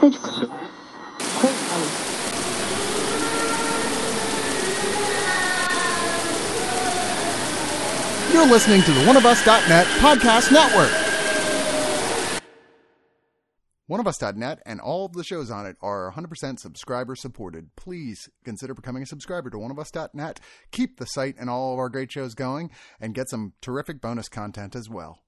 They just... You're listening to the oneofus.net podcast network. Oneofus.net and all of the shows on it are 100% subscriber supported. Please consider becoming a subscriber to oneofus.net. Keep the site and all of our great shows going and get some terrific bonus content as well.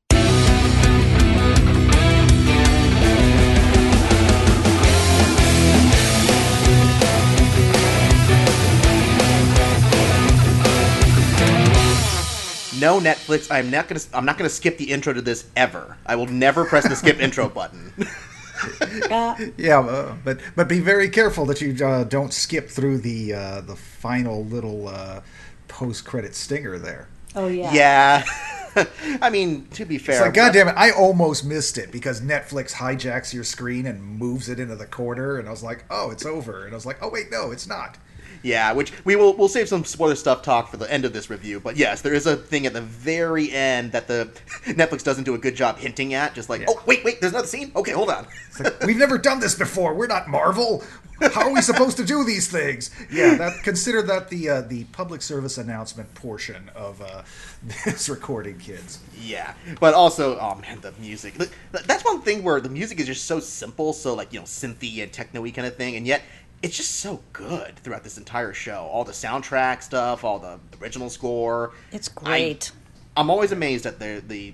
No, Netflix, I'm not gonna skip the intro to this ever. I will never press the skip intro button. Yeah, but be very careful that you don't skip through the final little post-credit stinger there. Oh yeah. Yeah. I mean, to be fair, it's like, goddamn it, I almost missed it because Netflix hijacks your screen and moves it into the corner, and I was like, oh, it's over, and I was like, oh wait, no, it's not. Yeah, which we'll save some spoiler stuff talk for the end of this review. But yes, there is a thing at the very end that the Netflix doesn't do a good job hinting at. Just like, oh, wait, there's another scene? Okay, hold on. It's like, we've never done this before. We're not Marvel. How are we supposed to do these things? Yeah, consider that the public service announcement portion of this recording, kids. Yeah, but also, oh man, the music. That's one thing where the music is just so simple. So like, you know, synthy and techno-y kind of thing, and yet... it's just so good throughout this entire show. All the soundtrack stuff, all the original score. It's great. I'm always amazed at the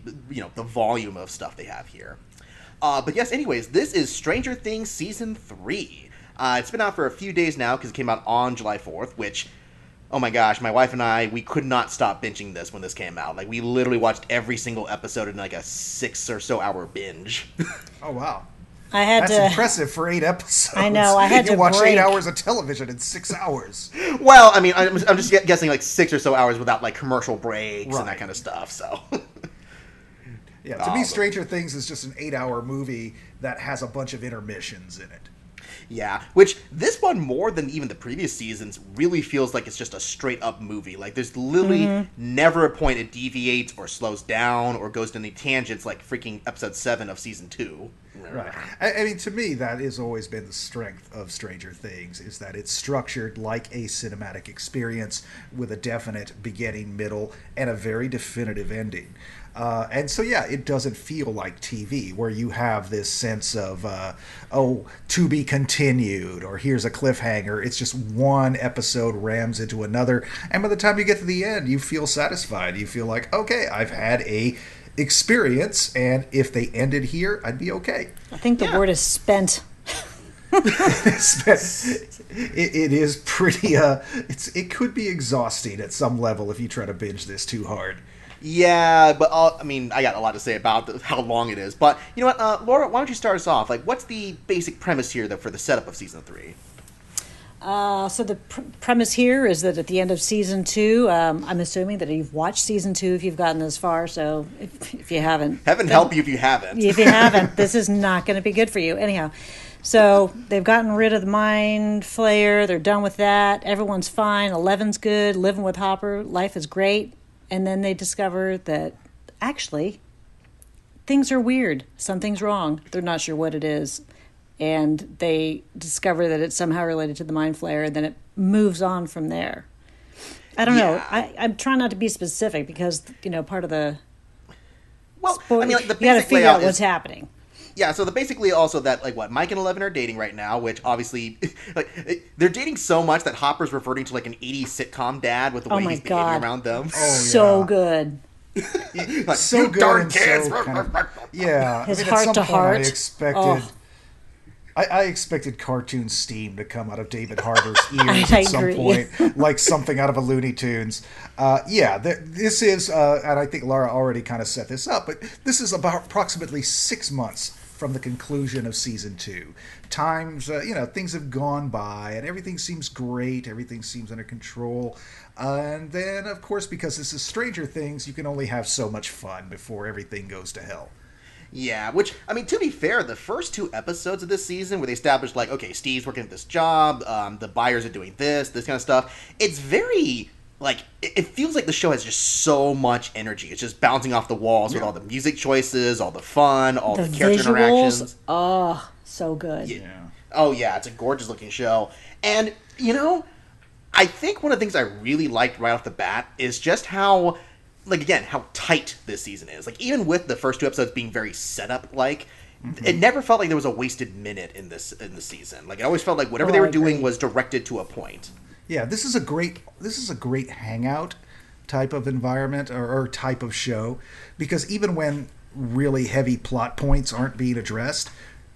volume of stuff they have here. But yes, anyways, this is Stranger Things Season 3. It's been out for a few days now because it came out on July 4th, which, oh my gosh, my wife and I, we could not stop binging this when this came out. Like, we literally watched every single episode in like a 6 or so hour binge. Oh, wow. That's impressive for 8 episodes. I know. I had to watch break. 8 hours of television in 6 hours. Well, I mean, I'm just guessing like 6 or so hours without like commercial breaks and that kind of stuff. So, yeah, to me, Stranger Things is just an 8-hour movie that has a bunch of intermissions in it. Yeah, which this one, more than even the previous seasons, really feels like it's just a straight-up movie. Like, there's literally never a point it deviates or slows down or goes to any tangents like freaking episode 7 of season 2. Right. I mean, to me, that has always been the strength of Stranger Things, is that it's structured like a cinematic experience with a definite beginning, middle, and a very definitive ending. And so, yeah, it doesn't feel like TV, where you have this sense of, to be continued, or here's a cliffhanger. It's just one episode rams into another, and by the time you get to the end, you feel satisfied. You feel like, okay, I've had a experience, and if they ended here, I'd be okay. I think the word is spent. It is pretty, it could be exhausting at some level if you try to binge this too hard. Yeah, but I mean, I got a lot to say about how long it is. But you know what, Laura, why don't you start us off? Like, what's the basic premise here, though, for the setup of Season 3? So the premise here is that at the end of Season 2, I'm assuming that you've watched Season 2 if you've gotten this far. So if you haven't... Heaven help you if you haven't. If you haven't, this is not going to be good for you. Anyhow, so they've gotten rid of the Mind Flayer. They're done with that. Everyone's fine. 11's good. Living with Hopper. Life is great. And then they discover that, actually, things are weird. Something's wrong. They're not sure what it is. And they discover that it's somehow related to the Mind Flayer, and then it moves on from there. I don't know. I'm trying not to be specific because, you know, part of the... Well, I mean, like, the basic layout is... you got to figure out what's happening. Yeah, so basically also that, like, what, Mike and Eleven are dating right now, which obviously, like, they're dating so much that Hopper's referring to, like, an 80s sitcom dad with the way he's behaving around them. Oh, so good. Like, so you good. Darn kids. So kind of, yeah. His heart-to-heart. I expected cartoon steam to come out of David Harbour's ears at some point, like something out of a Looney Tunes. This is, and I think Laura already kind of set this up, but this is about approximately 6 months from the conclusion of Season 2. Times, things have gone by, and everything seems great, everything seems under control. And then, of course, because this is Stranger Things, you can only have so much fun before everything goes to hell. Yeah, which, I mean, to be fair, the first 2 episodes of this season where they established, like, okay, Steve's working at this job, the buyers are doing this kind of stuff, it's very, like, it feels like the show has just so much energy. It's just bouncing off the walls with all the music choices, all the fun, all the character visuals, interactions. Oh, so good. Yeah. Oh, yeah, it's a gorgeous looking show. And, you know, I think one of the things I really liked right off the bat is just how, like, again, how tight this season is. Like, even with the first two episodes being very setup-like, it never felt like there was a wasted minute in this in the season. Like, it always felt like whatever they were doing was directed to a point. Yeah, this is a great hangout type of environment or type of show, because even when really heavy plot points aren't being addressed,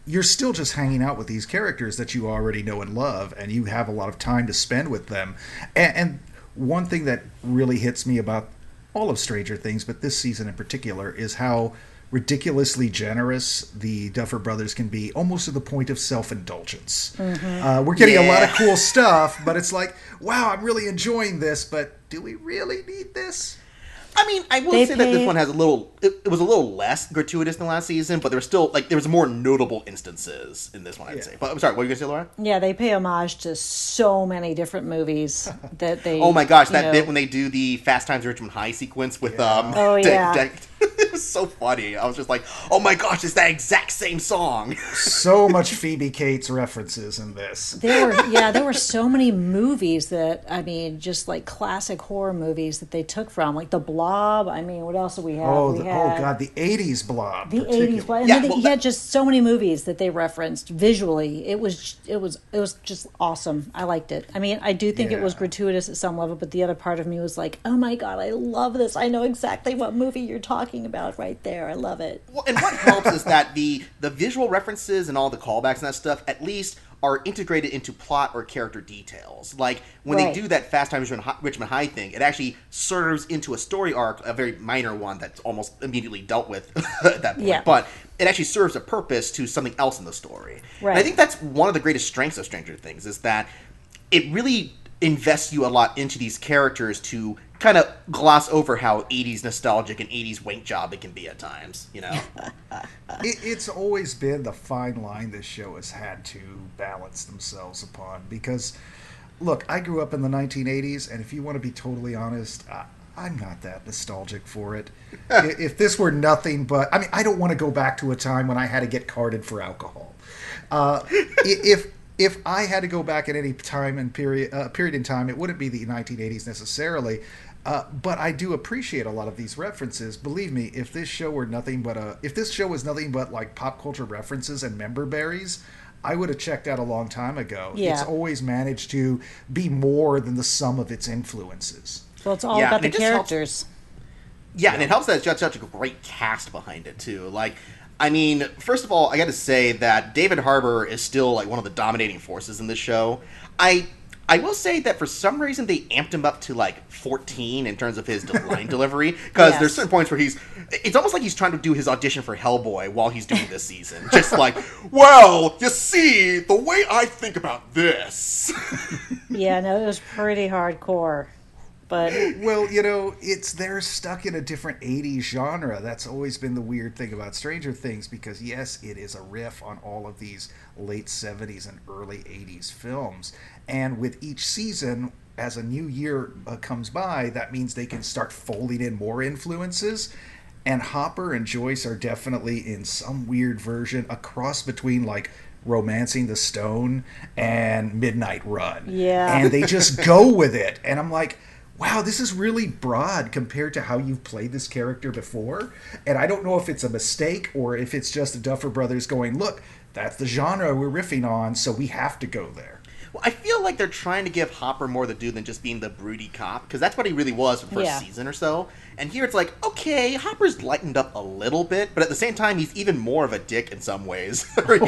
you're still just hanging out with these characters that you already know and love, and you have a lot of time to spend with them. And one thing that really hits me about all of Stranger Things, but this season in particular, is how ridiculously generous the Duffer Brothers can be, almost to the point of self-indulgence. Mm-hmm. We're getting a lot of cool stuff, but it's like, wow, I'm really enjoying this, but do we really need this? I mean, I will say that this one has a little... It was a little less gratuitous than last season, but there was still... Like, there was more notable instances in this one, I'd say. But I'm sorry, what were you going to say, Laura? Yeah, they pay homage to so many different movies that they... Oh my gosh, that bit when they do the Fast Times at Richmond High sequence with... It was so funny. I was just like, oh my gosh, it's that exact same song. So much Phoebe Cates references in this. There were so many movies that, I mean, just like classic horror movies that they took from. Like The Blob. I mean, what else do we have? The 80s Blob. The 80s Blob. And had just so many movies that they referenced visually. It was just awesome. I liked it. I mean, I do think it was gratuitous at some level, but the other part of me was like, oh my God, I love this. I know exactly what movie you're talking about right there. I love it. Well, and what helps is that the visual references and all the callbacks and that stuff at least are integrated into plot or character details. Like, when they do that Fast Times at Richmond High thing, it actually serves into a story arc, a very minor one that's almost immediately dealt with at that point. Yeah. But it actually serves a purpose to something else in the story. Right. And I think that's one of the greatest strengths of Stranger Things, is that it really invests you a lot into these characters to kind of gloss over how 80s nostalgic and 80s wink job it can be at times, you know? It's always been the fine line this show has had to balance themselves upon, because, look, I grew up in the 1980s, and if you want to be totally honest, I'm not that nostalgic for it. If this were nothing but... I mean, I don't want to go back to a time when I had to get carded for alcohol. If I had to go back at any time and period in time, it wouldn't be the 1980s necessarily. But I do appreciate a lot of these references. Believe me, if this show was nothing but like pop culture references and member berries, I would have checked out a long time ago. Yeah. It's always managed to be more than the sum of its influences. Well, it's all about the characters. And it helps that it's got such a great cast behind it too. Like, I mean, first of all, I got to say that David Harbour is still like one of the dominating forces in this show. I will say that for some reason they amped him up to like 14 in terms of his line delivery, because there's certain points where it's almost like he's trying to do his audition for Hellboy while he's doing this season. Just like, well, you see, the way I think about this. It was pretty hardcore. But well, you know, they're stuck in a different 80s genre. That's always been the weird thing about Stranger Things, because yes, it is a riff on all of these late 70s and early 80s films. And with each season, as a new year comes by, that means they can start folding in more influences. And Hopper and Joyce are definitely in some weird version, a cross between like Romancing the Stone and Midnight Run. Yeah. And they just go with it. And I'm like, wow, this is really broad compared to how you've played this character before. And I don't know if it's a mistake or if it's just the Duffer Brothers going, look, that's the genre we're riffing on, so we have to go there. Well, I feel like they're trying to give Hopper more to do than just being the broody cop, because that's what he really was for the first season or so. And here it's like, okay, Hopper's lightened up a little bit, but at the same time, he's even more of a dick in some ways. Like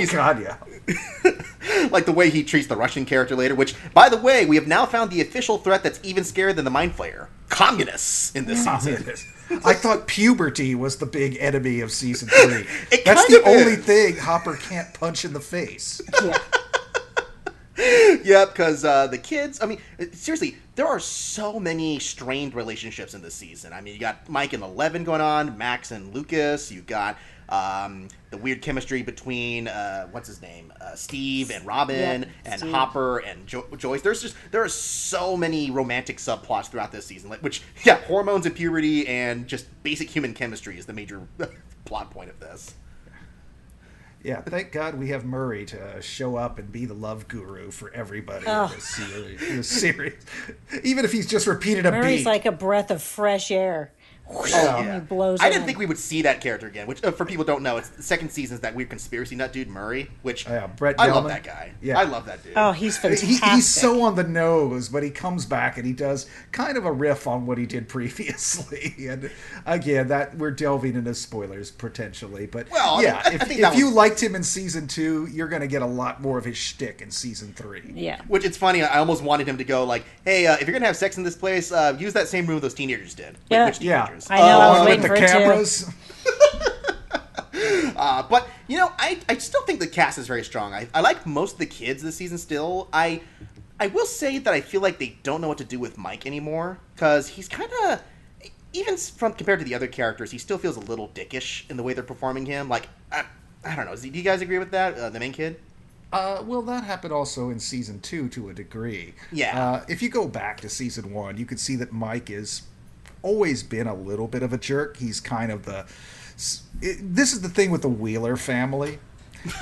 the way he treats the Russian character later, which, by the way, we have now found the official threat that's even scarier than the Mind Flayer. Communists in this season. I thought puberty was the big enemy of season 3. That's the only thing Hopper can't punch in the face. Yeah. Yeah, because the kids, I mean, seriously, there are so many strained relationships in this season. I mean, you got Mike and Eleven going on, Max and Lucas. You got the weird chemistry between, Steve and Robin, and Steve. Hopper and Joyce. There are so many romantic subplots throughout this season, which hormones and puberty and just basic human chemistry is the major plot point of this. Yeah, thank God we have Murray to show up and be the love guru for everybody in this series. Even if he's just repeated a beat. Murray's like a breath of fresh air. I didn't think we would see that character again, which, for people who don't know, it's the second season's that weird conspiracy nut dude, Murray, which I love that guy. Yeah. I love that dude. Oh, he's fantastic. He's so on the nose, but he comes back and he does kind of a riff on what he did previously. And again, that we're delving into spoilers potentially, but I think if you liked him in season 2, you're going to get a lot more of his shtick in season 3. Yeah. Which, it's funny, I almost wanted him to go like, hey, if you're going to have sex in this place, use that same room those teenagers did. Yeah. Which teenagers? I know, I was waiting for it too. But, you know, I still think the cast is very strong. I like most of the kids this season still. I will say that I feel like they don't know what to do with Mike anymore, because he's kind of, even from compared to the other characters, he still feels a little dickish in the way they're performing him. Like, I don't know. Do you guys agree with that, the main kid? Well, that happened also in season 2 to a degree. Yeah. If you go back to season 1, you can see that Mike is... always been a little bit of a jerk. He's kind of this is the thing with the Wheeler family.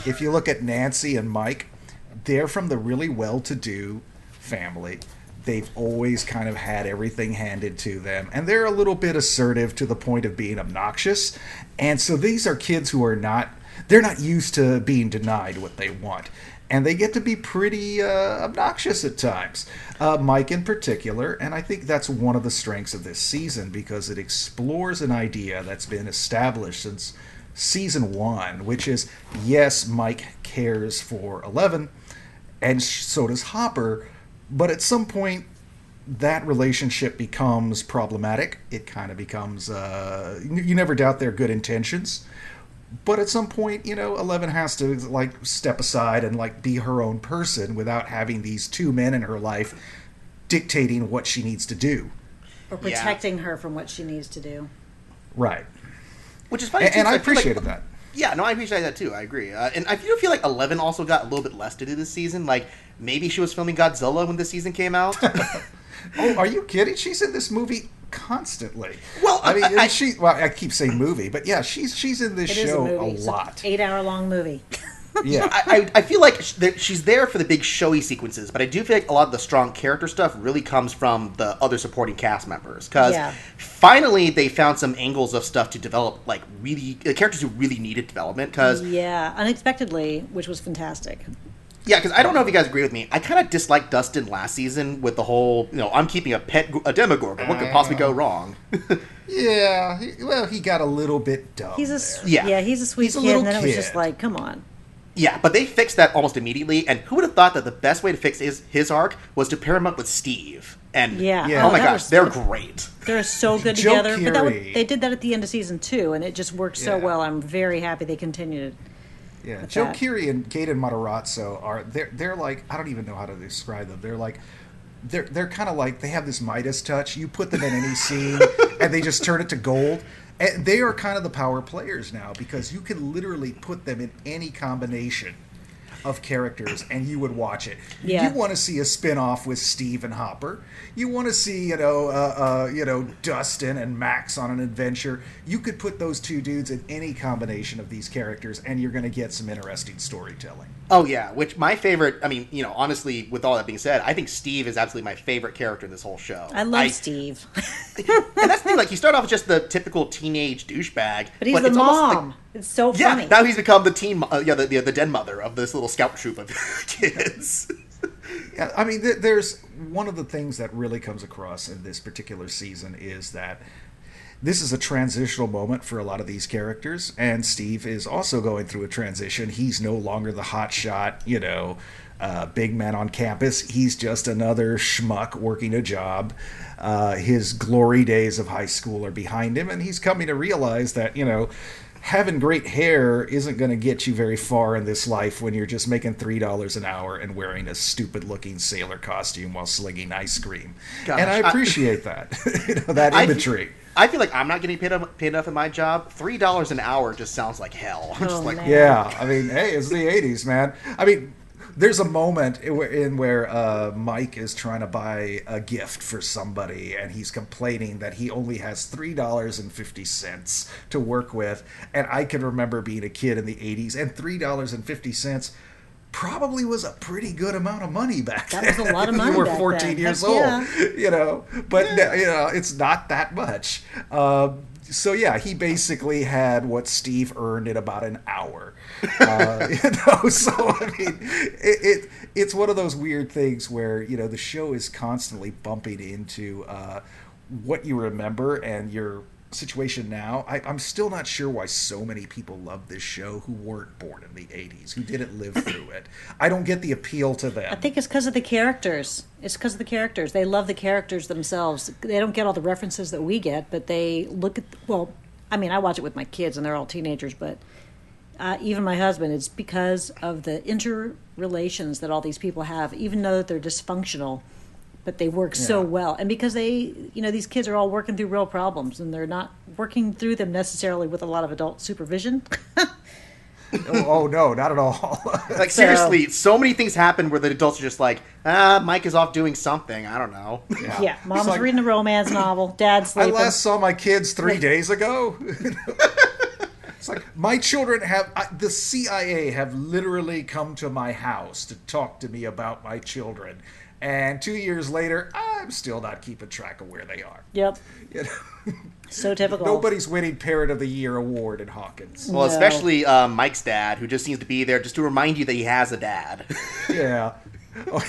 If you look at Nancy and Mike, they're from the really well-to-do family. They've always kind of had everything handed to them, and they're a little bit assertive to the point of being obnoxious. And so these are kids who are not used to being denied what they want. And they get to be pretty obnoxious at times, Mike in particular. And I think that's one of the strengths of this season, because it explores an idea that's been established since season 1, which is, yes, Mike cares for Eleven, and so does Hopper. But at some point, that relationship becomes problematic. It kind of becomes, you never doubt their good intentions. But at some point, you know, Eleven has to, like, step aside and, like, be her own person without having these two men in her life dictating what she needs to do. Or protecting her from what she needs to do. Right. Which is funny, and I appreciated that. Yeah, no, I appreciate that, too. I agree. And I do feel like Eleven also got a little bit less to do this season. Like, maybe she was filming Godzilla when this season came out. Oh, are you kidding? She's in this movie constantly. Well, I mean, I keep saying movie, but yeah, she's in this show a lot. It's an 8-hour-long movie. Yeah, I feel like she's there for the big showy sequences, but I do feel like a lot of the strong character stuff really comes from the other supporting cast members, because finally they found some angles of stuff to develop, like, really characters who really needed development. Because unexpectedly, which was fantastic. Yeah, because I don't know if you guys agree with me. I kind of disliked Dustin last season with the whole, you know, I'm keeping a pet, a Demogorgon. What could possibly go wrong? Yeah. Well, he got a little bit dumb. He's a sweet kid, and then it was just like, come on. Yeah, but they fixed that almost immediately, and who would have thought that the best way to fix his arc was to pair him up with Steve? And, oh my gosh, they're great. They're so good together. But they did that at the end of season 2, and it just worked so well. I'm very happy they continued it. Yeah, Joe Keery and Gaten Matarazzo are they're like, I don't even know how to describe them. They're like they're kind of like, they have this Midas touch. You put them in any scene and they just turn it to gold. And they are kind of the power players now, because you can literally put them in any combination of characters and you would watch it. Yeah. You want to see a spin-off with Steve and Hopper. You want to see, Dustin and Max on an adventure. You could put those two dudes in any combination of these characters and you're going to get some interesting storytelling. Oh yeah, which my favorite, I mean, you know, honestly, with all that being said, I think Steve is absolutely my favorite character in this whole show. I love Steve. And that's the thing, like, you start off as just the typical teenage douchebag. But he's the mom. Like, it's so funny. Yeah, now he's become the teen, the den mother of this little scout troop of kids. Yeah, I mean, there's one of the things that really comes across in this particular season is that this is a transitional moment for a lot of these characters, and Steve is also going through a transition. He's no longer the hotshot, big man on campus. He's just another schmuck working a job. His glory days of high school are behind him, and he's coming to realize that, you know, having great hair isn't going to get you very far in this life when you're just making $3 an hour and wearing a stupid-looking sailor costume while slinging ice cream. Gosh, and I appreciate that, that imagery. I feel like I'm not getting paid enough in my job. $3 an hour just sounds like hell. I'm just like, man. Yeah, I mean, hey, it's the 80s, man. I mean, There's a moment in where Mike is trying to buy a gift for somebody, and he's complaining that he only has $3.50 to work with. And I can remember being a kid in the 80s, and $3.50 probably was a pretty good amount of money back then. That was a lot of money. You were 14 years old, you know. But you know, it's not that much. So yeah, he basically had what Steve earned in about an hour. You know, so I mean, it's one of those weird things where, you know, the show is constantly bumping into what you remember and your situation now. I'm still not sure why so many people love this show who weren't born in the 80s, who didn't live through it. I don't get the appeal to them. I think it's because of the characters. It's because of the characters. They love the characters themselves. They don't get all the references that we get, but they look at, well, I mean, I watch it with my kids and they're all teenagers, but even my husband, it's because of the interrelations that all these people have, even though they're dysfunctional. But they work so well. And because they, you know, these kids are all working through real problems and they're not working through them necessarily with a lot of adult supervision. Oh, no, not at all. Like, seriously, so many things happen where the adults are just like, Mike is off doing something. I don't know. Yeah, Mom's like, reading a romance novel. Dad's sleeping. I last saw my kids 3 days ago. It's like, my children have, the CIA have literally come to my house to talk to me about my children. And 2 years later, I'm still not keeping track of where they are. Yep. You know? So typical. Nobody's winning Parent of the Year award in Hawkins. Well, especially Mike's dad, who just seems to be there just to remind you that he has a dad. Yeah. Oh,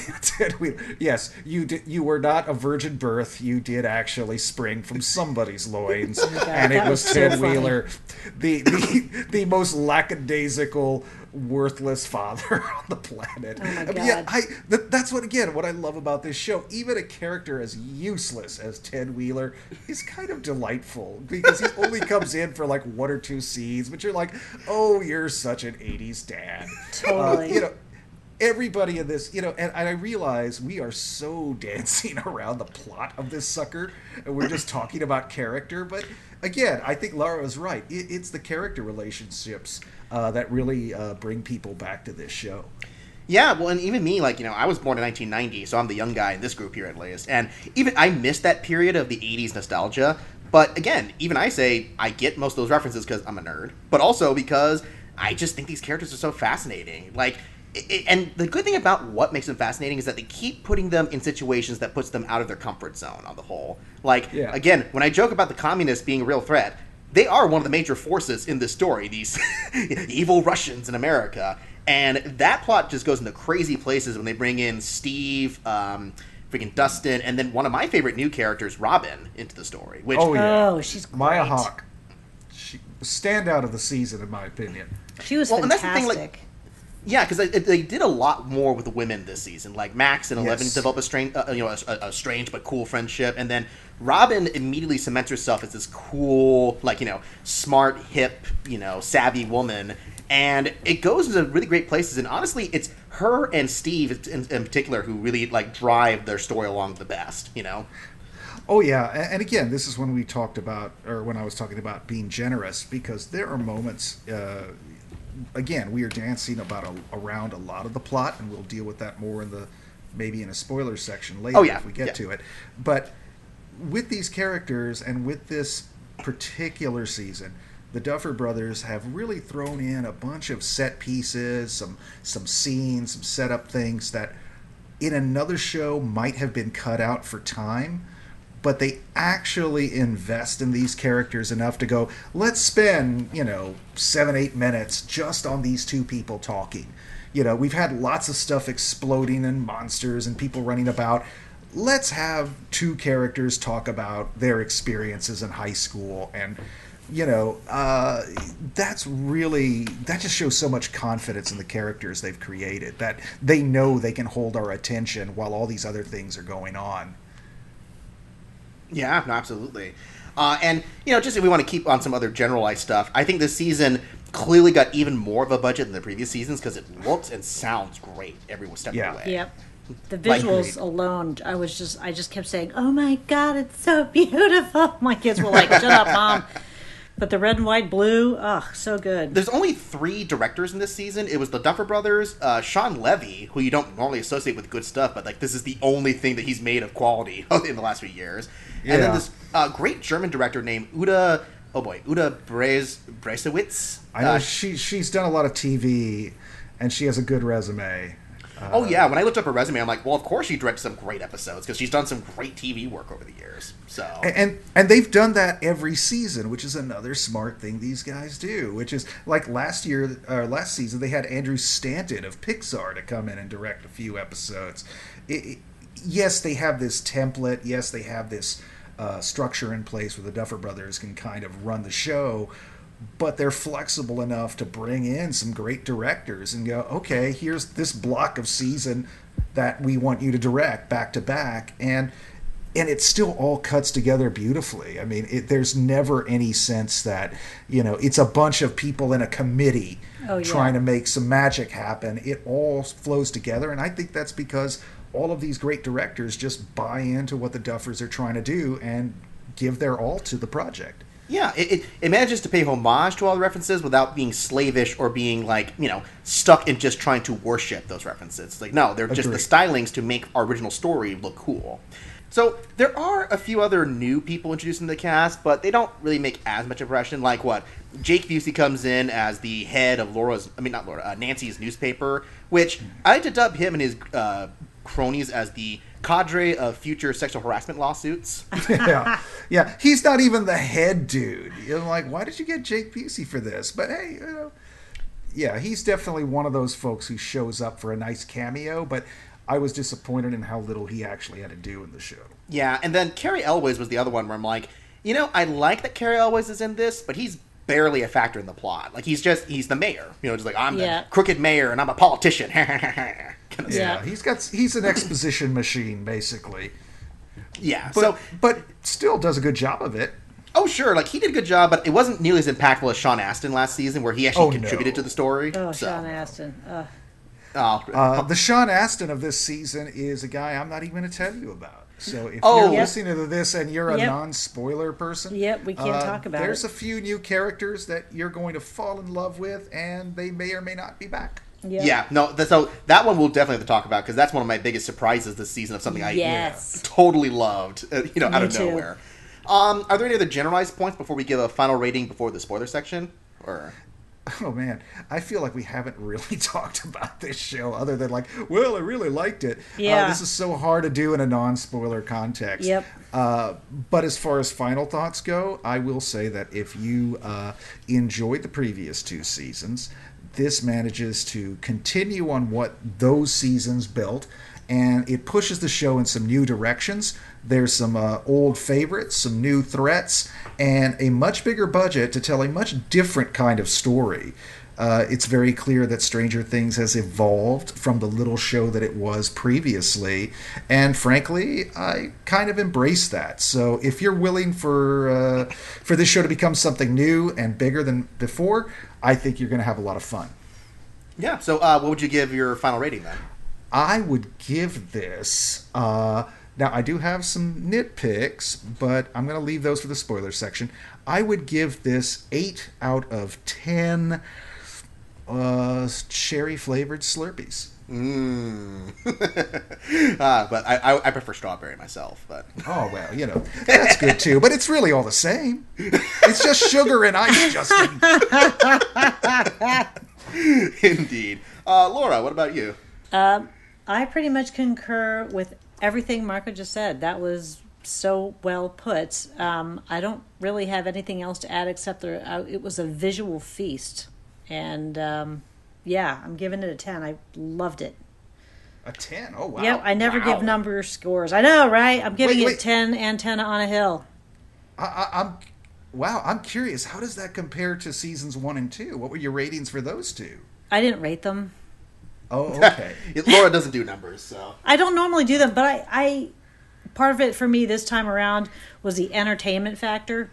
yes, you were not a virgin birth. You did actually spring from somebody's loins, and it was Ted Wheeler, the most lackadaisical, worthless father on the planet. Oh my God. Yeah, that's what I love about this show. Even a character as useless as Ted Wheeler is kind of delightful because he only comes in for like one or two scenes, but you're like, oh, you're such an 80s dad. Totally. You know, everybody in this, you know, and I realize we are so dancing around the plot of this sucker, and we're just talking about character. But again, I think Laura is right. It's the character relationships that really bring people back to this show. Yeah, well, and even me, like, you know, I was born in 1990, so I'm the young guy in this group here at least. And even I missed that period of the 80s nostalgia. But again, even I say I get most of those references because I'm a nerd, but also because I just think these characters are so fascinating. Like, and the good thing about what makes them fascinating is that they keep putting them in situations that puts them out of their comfort zone on the whole. Like, again, when I joke about the communists being a real threat, they are one of the major forces in this story, these evil Russians in America. And that plot just goes into crazy places when they bring in Steve, freaking Dustin, and then one of my favorite new characters, Robin, into the story. Which, she's great. Maya Hawke. Standout of the season, in my opinion. She was fantastic. And that's the thing, like, yeah, because they did a lot more with the women this season. Like Max and Eleven develop a strange, a strange but cool friendship, and then Robin immediately cements herself as this cool, like, you know, smart, hip, you know, savvy woman. And it goes into really great places. And honestly, it's her and Steve in particular who really like drive their story along the best. You know. Oh yeah, and again, this is when we talked about, or when I was talking about being generous, because there are moments. Again, we are dancing around a lot of the plot, and we'll deal with that more maybe in a spoiler section later if we get to it. But with these characters and with this particular season, the Duffer Brothers have really thrown in a bunch of set pieces, some scenes, some setup things that in another show might have been cut out for time. But they actually invest in these characters enough to go, let's spend, you know, 7-8 minutes just on these two people talking. You know, we've had lots of stuff exploding and monsters and people running about. Let's have two characters talk about their experiences in high school. And, you know, that just shows so much confidence in the characters they've created, that they know they can hold our attention while all these other things are going on. Yeah, no, absolutely. And, you know, just if we want to keep on some other generalized stuff, I think this season clearly got even more of a budget than the previous seasons because it looks and sounds great every step of the way. Yep. The visuals alone, I just kept saying, oh my God, it's so beautiful. My kids were like, shut up, Mom. But the red and white blue, ugh, so good. There's only 3 directors in this season. It was the Duffer Brothers, Sean Levy, who you don't normally associate with good stuff, but like this is the only thing that he's made of quality in the last few years. Yeah. And then this great German director named Uta, oh boy, Uta Bresewitz. I know she's done a lot of TV, and she has a good resume. Oh yeah, when I looked up her resume, I'm like, well, of course she directed some great episodes because she's done some great TV work over the years. So and they've done that every season, which is another smart thing these guys do. Which is like last season they had Andrew Stanton of Pixar to come in and direct a few episodes. Yes, they have this template. Yes, they have this structure in place where the Duffer Brothers can kind of run the show. But they're flexible enough to bring in some great directors and go, okay, here's this block of season that we want you to direct back to back, and it still all cuts together beautifully. I mean, there's never any sense that, you know, it's a bunch of people in a committee trying to make some magic happen. It all flows together, and I think that's because all of these great directors just buy into what the Duffers are trying to do and give their all to the project. Yeah, it manages to pay homage to all the references without being slavish or being, like, you know, stuck in just trying to worship those references. It's like, no, they're Agreed. Just the stylings to make our original story look cool. So there are a few other new people introduced in the cast, but they don't really make as much impression. Like what? Jake Busey comes in as the head of Nancy's newspaper, which I had to dub him and his cronies as the cadre of future sexual harassment lawsuits. yeah, he's not even the head dude. I'm like, why did you get Jake Busey for this? But hey, you know, yeah, he's definitely one of those folks who shows up for a nice cameo, but I was disappointed in how little he actually had to do in the show. Yeah, and then Carrie Elways was the other one where I'm like, you know, I like that Carrie Elways is in this, but he's barely a factor in the plot. Like, he's the mayor. You know, just like, I'm the crooked mayor and I'm a politician. Kind of stuff. He's an exposition machine, basically. Yeah, but still does a good job of it. Oh sure, like he did a good job, but it wasn't nearly as impactful as Sean Astin last season, where he actually contributed to the story. Oh, so. Sean Astin. The Sean Astin of this season is a guy I'm not even going to tell you about. So if you're listening to this and you're a non-spoiler person, we can't talk about it. There's a few new characters that you're going to fall in love with, and they may or may not be back. Yep. Yeah, no, so that one we'll definitely have to talk about, because that's one of my biggest surprises this season of something I totally loved, out of nowhere. Are there any other generalized points before we give a final rating before the spoiler section? Or... Oh, man. I feel like we haven't really talked about this show other than like, well, I really liked it. Yeah. This is so hard to do in a non-spoiler context. Yep. But as far as final thoughts go, I will say that if you enjoyed the previous 2 seasons, this manages to continue on what those seasons built, and it pushes the show in some new directions. There's some old favorites, some new threats, and a much bigger budget to tell a much different kind of story. It's very clear that Stranger Things has evolved from the little show that it was previously, and frankly, I kind of embrace that. So if you're willing for this show to become something new and bigger than before, I think you're going to have a lot of fun. Yeah, so what would you give your final rating then? I would give this... now, I do have some nitpicks, but I'm going to leave those for the spoiler section. I would give this 8 out of 10 cherry-flavored Slurpees. But I prefer strawberry myself. But oh, well, you know, that's good too. But it's really all the same. It's just sugar and ice, Justin. Indeed. Laura, what about you? I pretty much concur with everything Marco just said. That was so well put. I don't really have anything else to add except it was a visual feast. And I'm giving it a 10. I loved it. A 10? Oh, wow. Yep, I never give number scores. I know, right? I'm giving it 10, antenna on a hill. I'm curious. How does that compare to seasons 1 and 2? What were your ratings for those 2? I didn't rate them. Oh, okay. Laura doesn't do numbers, so. I don't normally do them, but I part of it for me this time around was the entertainment factor.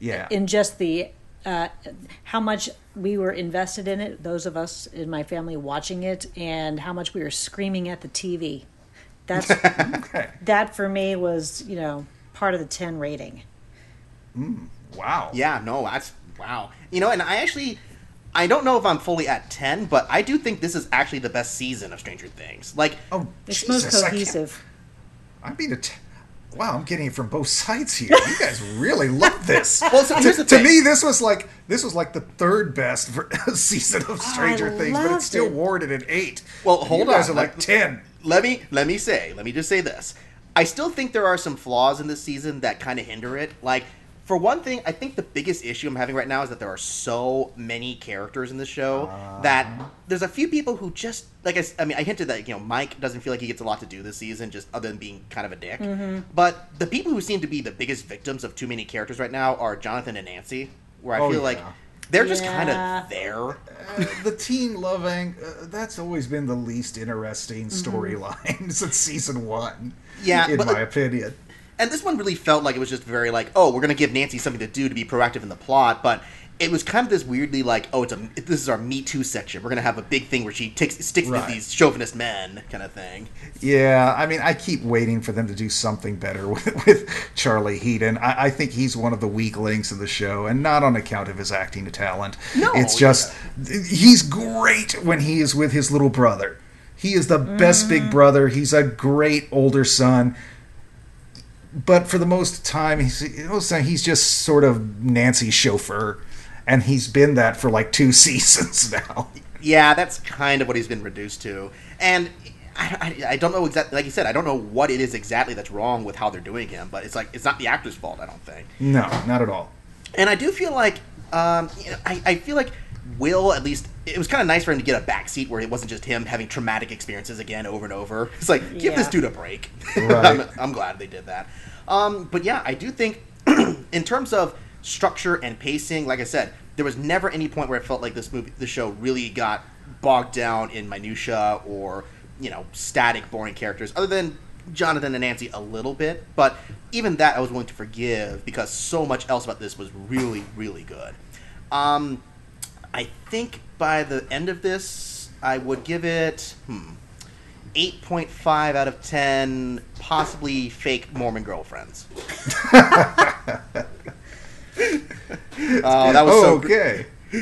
Yeah. In just the how much we were invested in it, those of us in my family watching it, and how much we were screaming at the TV. That's That for me was, part of the 10 rating. Wow. Yeah, no, that's... Wow. You know, and I actually... I don't know if I'm fully at 10, but I do think this is actually the best season of Stranger Things. Like, oh, it's Jesus, most cohesive. I mean, wow, I'm getting it from both sides here. You guys really love this. Well, so here's the thing. To me, this was like the third best season of Stranger Things, but it's still awarded an 8. Well, and hold on, you guys are like 10. Let me just say this. I still think there are some flaws in this season that kind of hinder it. Like, for one thing, I think the biggest issue I'm having right now is that there are so many characters in the show that there's a few people who just, like, I hinted that, you know, Mike doesn't feel like he gets a lot to do this season, just other than being kind of a dick. Mm-hmm. But the people who seem to be the biggest victims of too many characters right now are Jonathan and Nancy, where I feel like they're just kind of there. The teen loving, that's always been the least interesting storyline since season 1, in my opinion. And this one really felt like it was just very like, oh, we're going to give Nancy something to do to be proactive in the plot, but it was kind of this weirdly like, oh, this is our Me Too section. We're going to have a big thing where she sticks with these chauvinist men kind of thing. Yeah, I mean, I keep waiting for them to do something better with Charlie Heaton. I think he's one of the weak links in the show, and not on account of his acting talent. No, it's just he's great when he is with his little brother. He is the best big brother. He's a great older son. But for the most time, he's just sort of Nancy's chauffeur, and he's been that for like 2 seasons now. Yeah, that's kind of what he's been reduced to. And I don't know exactly, like you said, I don't know what it is exactly that's wrong with how they're doing him, but it's like, it's not the actor's fault, I don't think. No, not at all. And I do feel like, I feel like Will, at least, it was kind of nice for him to get a backseat where it wasn't just him having traumatic experiences again over and over. It's like, give this dude a break. Right. I'm glad they did that. But yeah, I do think in terms of structure and pacing, like I said, there was never any point where it felt like the show really got bogged down in minutia or, you know, static, boring characters, other than Jonathan and Nancy a little bit. But even that I was willing to forgive because so much else about this was really, really good. I think by the end of this, I would give it 8.5 out of 10, possibly fake Mormon girlfriends. Okay.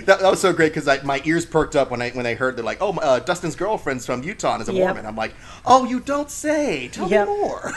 That was so great because my ears perked up when I heard they're like, oh, Dustin's girlfriend's from Utah and is a Mormon. I'm like, oh, you don't say. Tell me more.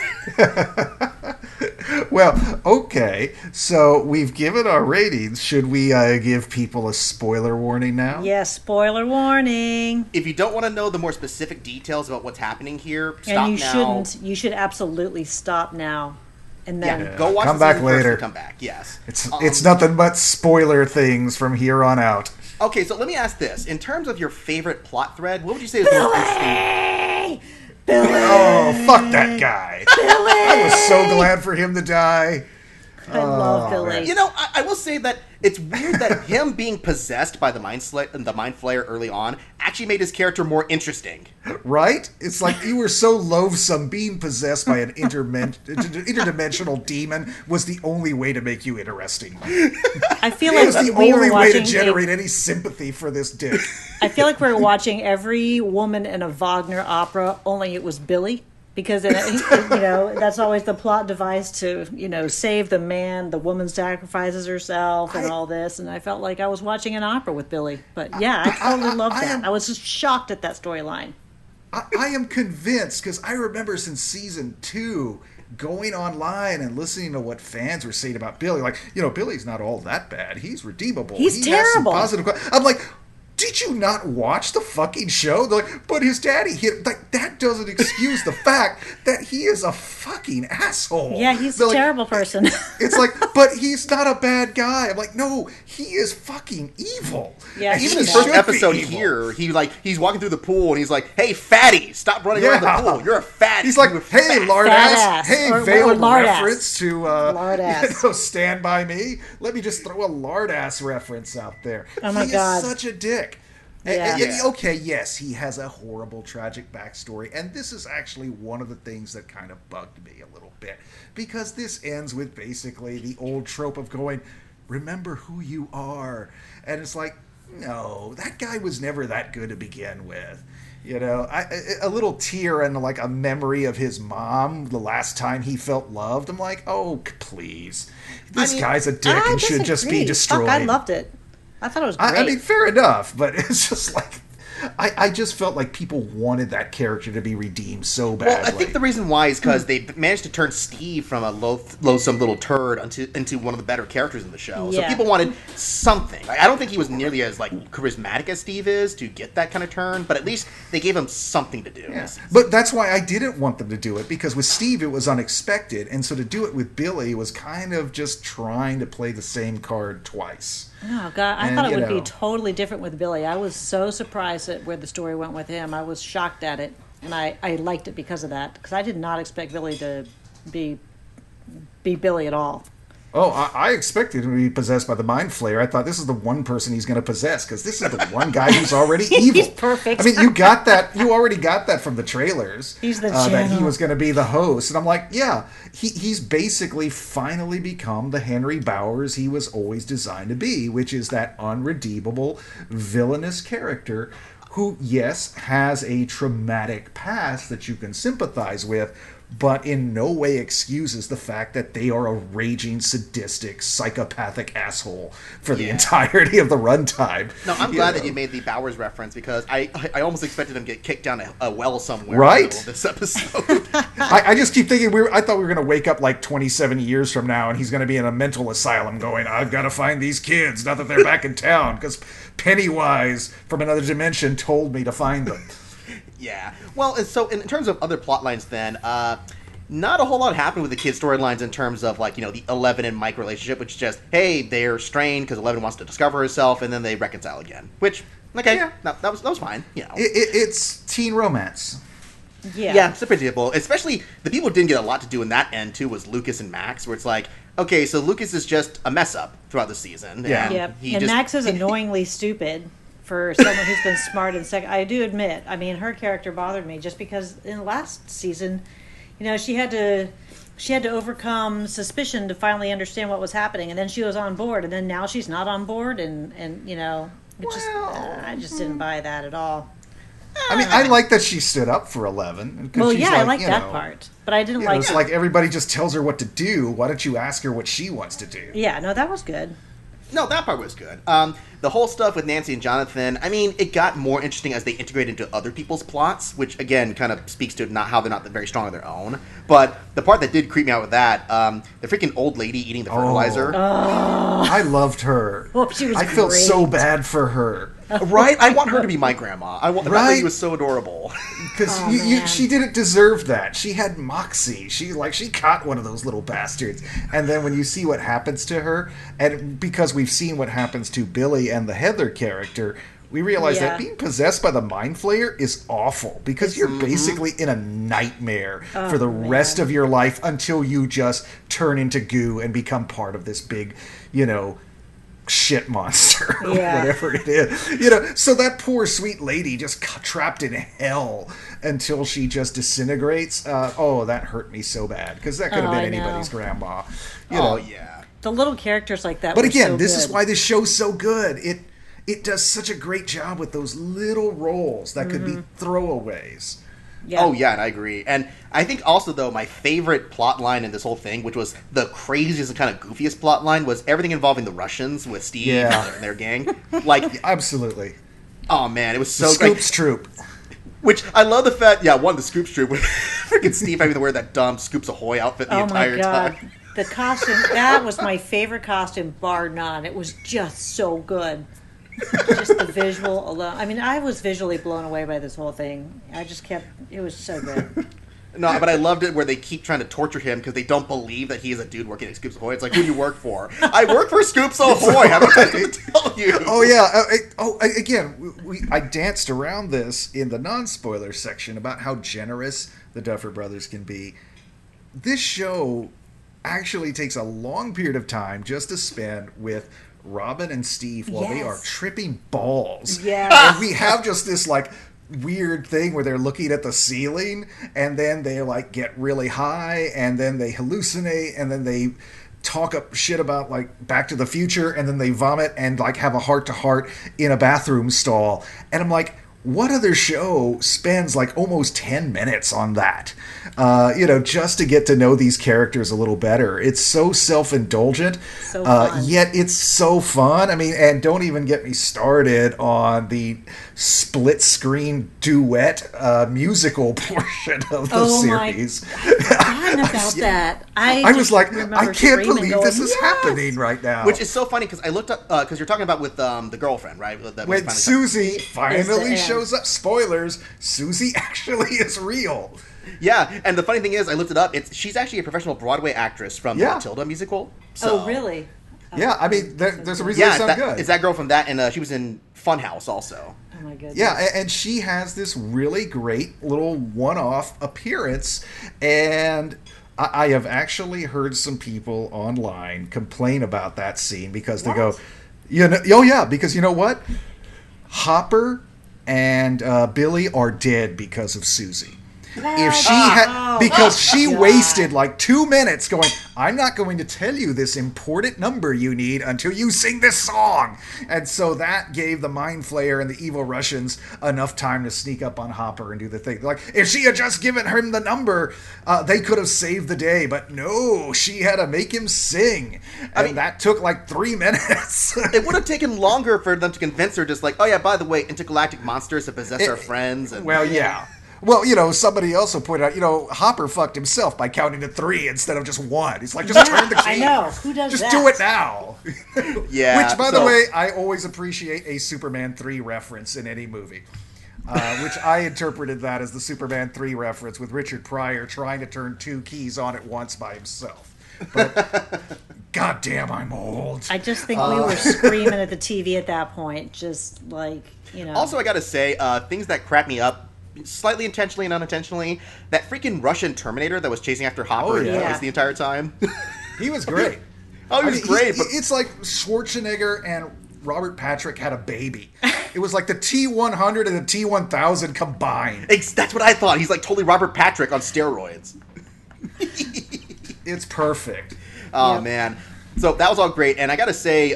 Well, okay. So we've given our ratings. Should we give people a spoiler warning now? Yes, spoiler warning. If you don't want to know the more specific details about what's happening here, stop now. And you shouldn't. You should absolutely stop now. And then go watch come back later. Come back, yes. It's nothing but spoiler things from here on out. Okay, so let me ask this: in terms of your favorite plot thread, what would you say is the most interesting? Billy. Oh, fuck that guy! Billy. I was so glad for him to die. I love Billy. You know, I will say that it's weird that him being possessed by the Mind Flayer early on actually made his character more interesting. Right? It's like you were so loathsome, being possessed by an interdimensional demon was the only way to make you interesting. I feel like it was the only way to generate any sympathy for this dick. I feel like we're watching every woman in a Wagner opera, only it was Billy. Because, you know, that's always the plot device to, you know, save the man, the woman sacrifices herself and all this. And I felt like I was watching an opera with Billy. But, yeah, I totally loved that. I was just shocked at that storyline. I am convinced, because I remember since season 2 going online and listening to what fans were saying about Billy. Like, you know, Billy's not all that bad. He's redeemable. He terrible. Has some positive... I'm like... Did you not watch the fucking show? They're like, but his daddy hit... Like, that doesn't excuse the fact that he is a fucking asshole. Yeah, he's a terrible person. It's like, but he's not a bad guy. I'm like, no, he is fucking evil. Yeah, even his first episode here, he's walking through the pool and he's like, hey, fatty, stop running around the pool. You're a fatty. He's like, hey, lardass. Hey, veiled reference to Stand By Me. Let me just throw a lardass reference out there. Oh, my God. He is such a dick. Yeah. And, okay, yes, he has a horrible, tragic backstory, and this is actually one of the things that kind of bugged me a little bit, because this ends with basically the old trope of going, remember who you are, and it's like, no, that guy was never that good to begin with. You know, a little tear and like a memory of his mom, the last time he felt loved. I'm like, oh, please. This guy's a dick and should just be destroyed. Fuck, I loved it. I thought it was great. I mean, fair enough, but it's just like, I just felt like people wanted that character to be redeemed so badly. Well, I think the reason why is because they managed to turn Steve from a loathsome little turd into one of the better characters in the show. Yeah. So people wanted something. I don't think he was nearly as like charismatic as Steve is to get that kind of turn, but at least they gave him something to do. Yeah. But that's why I didn't want them to do it, because with Steve it was unexpected, and so to do it with Billy was kind of just trying to play the same card twice. Oh, God. I thought it would be totally different with Billy. I was so surprised at where the story went with him. I was shocked at it, and I liked it because of that, because I did not expect Billy to be Billy at all. Oh, I expected him to be possessed by the Mind Flayer. I thought this is the one person he's going to possess, because this is the one guy who's already evil. He's perfect. I mean, you already got that from the trailers. He's the that he was going to be the host. And I'm like, yeah, he's basically finally become the Henry Bowers he was always designed to be, which is that unredeemable, villainous character who, yes, has a traumatic past that you can sympathize with, but in no way excuses the fact that they are a raging, sadistic, psychopathic asshole for the entirety of the runtime. No, I'm glad that you made the Bowers reference, because I almost expected him to get kicked down a well somewhere. Right? This episode. I just keep thinking, I thought we were going to wake up like 27 years from now, and he's going to be in a mental asylum going, I've got to find these kids now that they're back in town, because Pennywise from another dimension told me to find them. Yeah. Well, and so in terms of other plot lines then, not a whole lot happened with the kids' storylines in terms of, like, you know, the Eleven and Mike relationship, which is just, hey, they're strained because Eleven wants to discover herself, and then they reconcile again. Which, okay, yeah. that was fine, you know. It's teen romance. Yeah. Yeah, it's predictable. Especially, the people who didn't get a lot to do in that end, too, was Lucas and Max, where it's like, okay, so Lucas is just a mess-up throughout the season. Yeah. Max is annoyingly stupid. For someone who's been smart in second, I do admit, I mean, her character bothered me just because in the last season, you know, she had to overcome suspicion to finally understand what was happening, and then she was on board, and then now she's not on board, and you know, I just didn't buy that at all. I mean, I like that she stood up for Eleven. Well, she's I like that part, but I didn't like. It's like everybody just tells her what to do. Why don't you ask her what she wants to do? Yeah, no, that was good. No, that part was good. The whole stuff with Nancy and Jonathan, I mean, it got more interesting as they integrated into other people's plots, which, again, kind of speaks to not how they're not very strong on their own. But the part that did creep me out with that, the freaking old lady eating the fertilizer. Oh. I loved her. Well, she was great. Felt so bad for her. Right? I want her to be my grandma. That lady was so adorable. Because she didn't deserve that. She had moxie. She caught one of those little bastards. And then when you see what happens to her, and because we've seen what happens to Billy and the Heather character, we realize that being possessed by the Mind Flayer is awful, because you're basically in a nightmare for the rest of your life until you just turn into goo and become part of this big, you know, shit monster or whatever it is, you know. So that poor sweet lady just got trapped in hell until she just disintegrates. That hurt me so bad, because that could have been anybody's grandma, you know. The little characters like that, but again, so this is why this show's so good. It does such a great job with those little roles that could be throwaways. Yeah. Oh, yeah, and I agree. And I think also, though, my favorite plot line in this whole thing, which was the craziest and kind of goofiest plot line, was everything involving the Russians with Steve and their gang. Like, absolutely. Oh, man, it was so great. Scoops Troop. Which, I love the fact, the Scoops Troop. Freaking Steve having to wear that dumb Scoops Ahoy outfit the entire time. The costume, that was my favorite costume, bar none. It was just so good. Just the visual alone. I mean, I was visually blown away by this whole thing. It was so good. No, but I loved it where they keep trying to torture him because they don't believe that he is a dude working at Scoops Ahoy. It's like, who do you work for? I work for Scoops Ahoy. I'm not going to tell you. Oh, yeah. I danced around this in the non-spoiler section about how generous the Duffer Brothers can be. This show actually takes a long period of time just to spend with Robin and Steve while they are tripping balls. Yeah. And we have just this like weird thing where they're looking at the ceiling, and then they like get really high, and then they hallucinate, and then they talk up shit about like Back to the Future, and then they vomit and like have a heart to heart in a bathroom stall. And I'm like, what other show spends like almost 10 minutes on that? You know, just to get to know these characters a little better. It's so self-indulgent, so yet it's so fun. I mean, and don't even get me started on the split-screen duet musical portion of the series. I forgot about that. I was like, I can't believe this is happening right now. Which is so funny, because I looked up, because you're talking about with the girlfriend, right? That when Susie finally shows up, spoilers, Susie actually is real. Yeah, and the funny thing is, I looked it up, she's actually a professional Broadway actress from the Matilda musical. So. Oh, really? Oh, yeah, I mean, there's a reason they sound good. It's that girl from that, and she was in Funhouse also. Oh my goodness. Yeah, and she has this really great little one-off appearance, and I have actually heard some people online complain about that scene because they go, "You know, oh yeah, because you know what? Hopper and Billy are dead because of Susie. If she had, because she wasted like 2 minutes going, I'm not going to tell you this important number you need until you sing this song." And so that gave the Mind Flayer and the evil Russians enough time to sneak up on Hopper and do the thing. Like, if she had just given him the number, they could have saved the day. But no, she had to make him sing. I mean, that took like 3 minutes. It would have taken longer for them to convince her, just like, oh yeah, by the way, intergalactic monsters that possess our friends. And, well, you know, somebody also pointed out, you know, Hopper fucked himself by counting to 3 instead of just 1. He's like, just turn the key. I know. Who does that? Just do it now. Yeah. Which, by the way, I always appreciate a Superman 3 reference in any movie. Which I interpreted that as the Superman 3 reference with Richard Pryor trying to turn 2 keys on at once by himself. But goddamn, I'm old. I just think we were screaming at the TV at that point. Just like, you know. Also, I got to say, things that crap me up, slightly intentionally and unintentionally, that freaking Russian Terminator that was chasing after Hopper the entire time. He was great. He was great. But it's like Schwarzenegger and Robert Patrick had a baby. It was like the T-100 and the T-1000 combined. That's what I thought. He's like totally Robert Patrick on steroids. It's perfect. Oh, man. So that was all great, and I gotta say,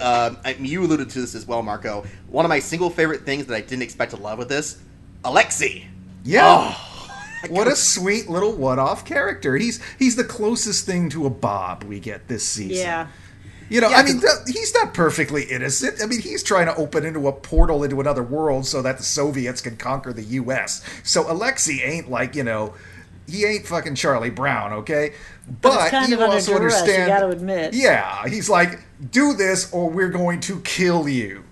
you alluded to this as well, Marco. One of my single favorite things that I didn't expect to love with this, Alexei. Yeah. Oh, what a sweet little one-off character. He's the closest thing to a Bob we get this season. Yeah. You know, I mean, he's not perfectly innocent. I mean, he's trying to open into a portal into another world so that the Soviets can conquer the U.S. So Alexei ain't like, you know, he ain't fucking Charlie Brown, okay? But you also understand. You got to admit. Yeah. He's like, do this or we're going to kill you.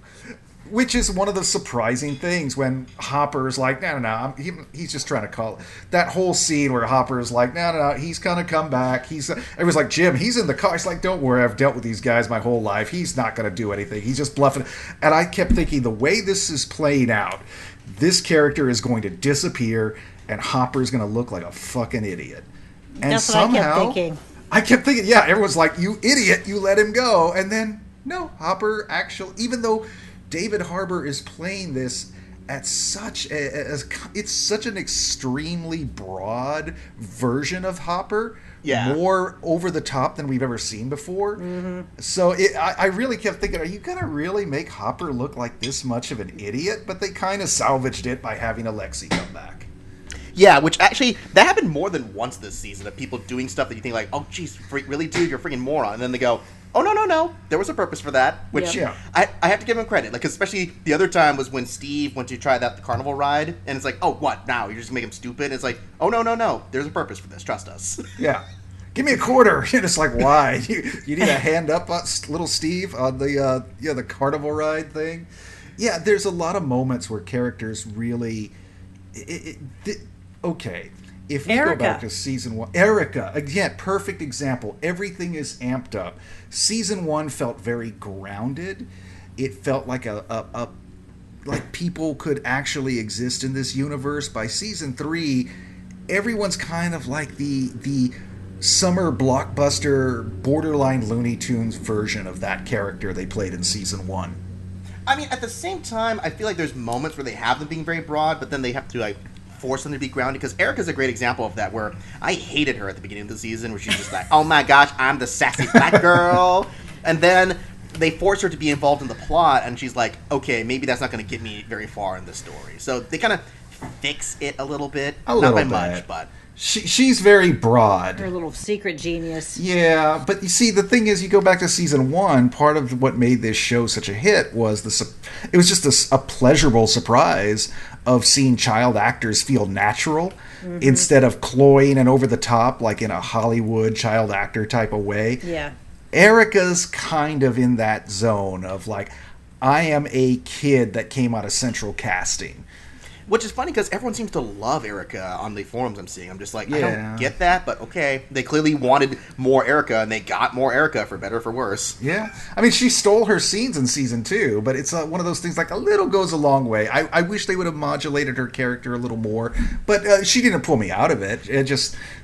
Which is one of the surprising things when Hopper's like, no, he's just trying to call it. That whole scene where Hopper's like, no, he's going to come back. It was like, Jim, he's in the car. It's like, don't worry, I've dealt with these guys my whole life. He's not going to do anything. He's just bluffing. And I kept thinking, the way this is playing out, this character is going to disappear and Hopper's going to look like a fucking idiot. And that's somehow, what I kept thinking. Yeah, everyone's like, you idiot, you let him go. And then, no, Hopper actually, even though David Harbour is playing this at such it's such an extremely broad version of Hopper, more over the top than we've ever seen before. Mm-hmm. So I really kept thinking, are you going to really make Hopper look like this much of an idiot? But they kind of salvaged it by having Alexei come back. Yeah, which actually, that happened more than once this season, of people doing stuff that you think like, oh, geez, really, dude, you're a freaking moron. And then they go, oh, no, there was a purpose for that, which I have to give him credit. Like, especially the other time was when Steve went to try the carnival ride, and it's like, oh, what, now? You're just going to make him stupid? And it's like, oh, no, there's a purpose for this, trust us. Yeah. Give me a quarter. And it's like, why? You need a hand up, little Steve, on the carnival ride thing? Yeah, there's a lot of moments where characters really... If we go back to season 1, Erica, again, perfect example. Everything is amped up. Season 1 felt very grounded. It felt like like people could actually exist in this universe. By season 3, everyone's kind of like the summer blockbuster, borderline Looney Tunes version of that character they played in season 1. I mean, at the same time, I feel like there's moments where they have them being very broad, but then they have to force them to be grounded, because Erica's a great example of that, where I hated her at the beginning of the season, where she's just like, oh my gosh, I'm the sassy black girl. And then they force her to be involved in the plot, and she's like, okay, maybe that's not going to get me very far in the story. So they kind of fix it a little bit. Not by much, but... She's very broad. Her little secret genius. Yeah, but you see, the thing is, you go back to season one, part of what made this show such a hit was it was just a pleasurable surprise of seeing child actors feel natural instead of cloying and over the top, like in a Hollywood child actor type of way. Yeah. Erica's kind of in that zone of like, I am a kid that came out of Central Casting. Which is funny because everyone seems to love Erica on the forums I'm seeing. I'm just like, yeah. I don't get that, but okay. They clearly wanted more Erica, and they got more Erica, for better or for worse. Yeah. I mean, she stole her scenes in season two, but it's one of those things like a little goes a long way. I wish they would have modulated her character a little more, but she didn't pull me out of it.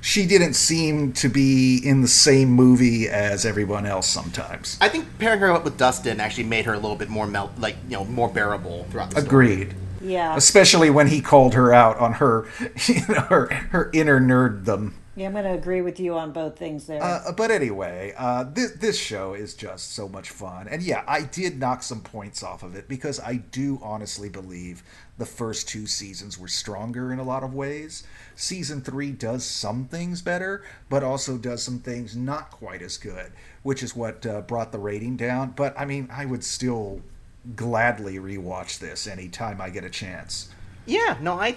She didn't seem to be in the same movie as everyone else sometimes. I think pairing her up with Dustin actually made her a little bit more more bearable throughout the story. Agreed. Yeah. Especially when he called her out on her, her inner nerddom. Yeah, I'm going to agree with you on both things there. But anyway, this show is just so much fun. And yeah, I did knock some points off of it because I do honestly believe the first two seasons were stronger in a lot of ways. Season 3 does some things better, but also does some things not quite as good, which is what brought the rating down. But I mean, I would still... gladly rewatch this anytime I get a chance. Yeah, no, I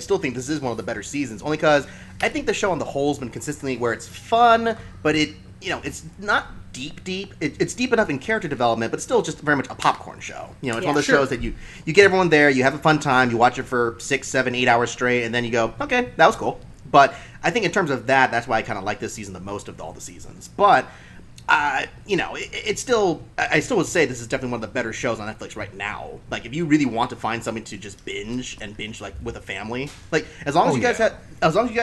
still think this is one of the better seasons, only because I think the show on the whole has been consistently where it's fun, but it, it's not deep. It's deep enough in character development, but still just very much a popcorn show. It's one of those shows that you get everyone there, you have a fun time, you watch it for 6, 7, 8 hours straight, and then you go, okay, that was cool. But I think in terms of that's why I kind of like this season the most of all the seasons. But... I still would say this is definitely one of the better shows on Netflix right now. Like, if you really want to find something to just binge like with a family, like as long as you guys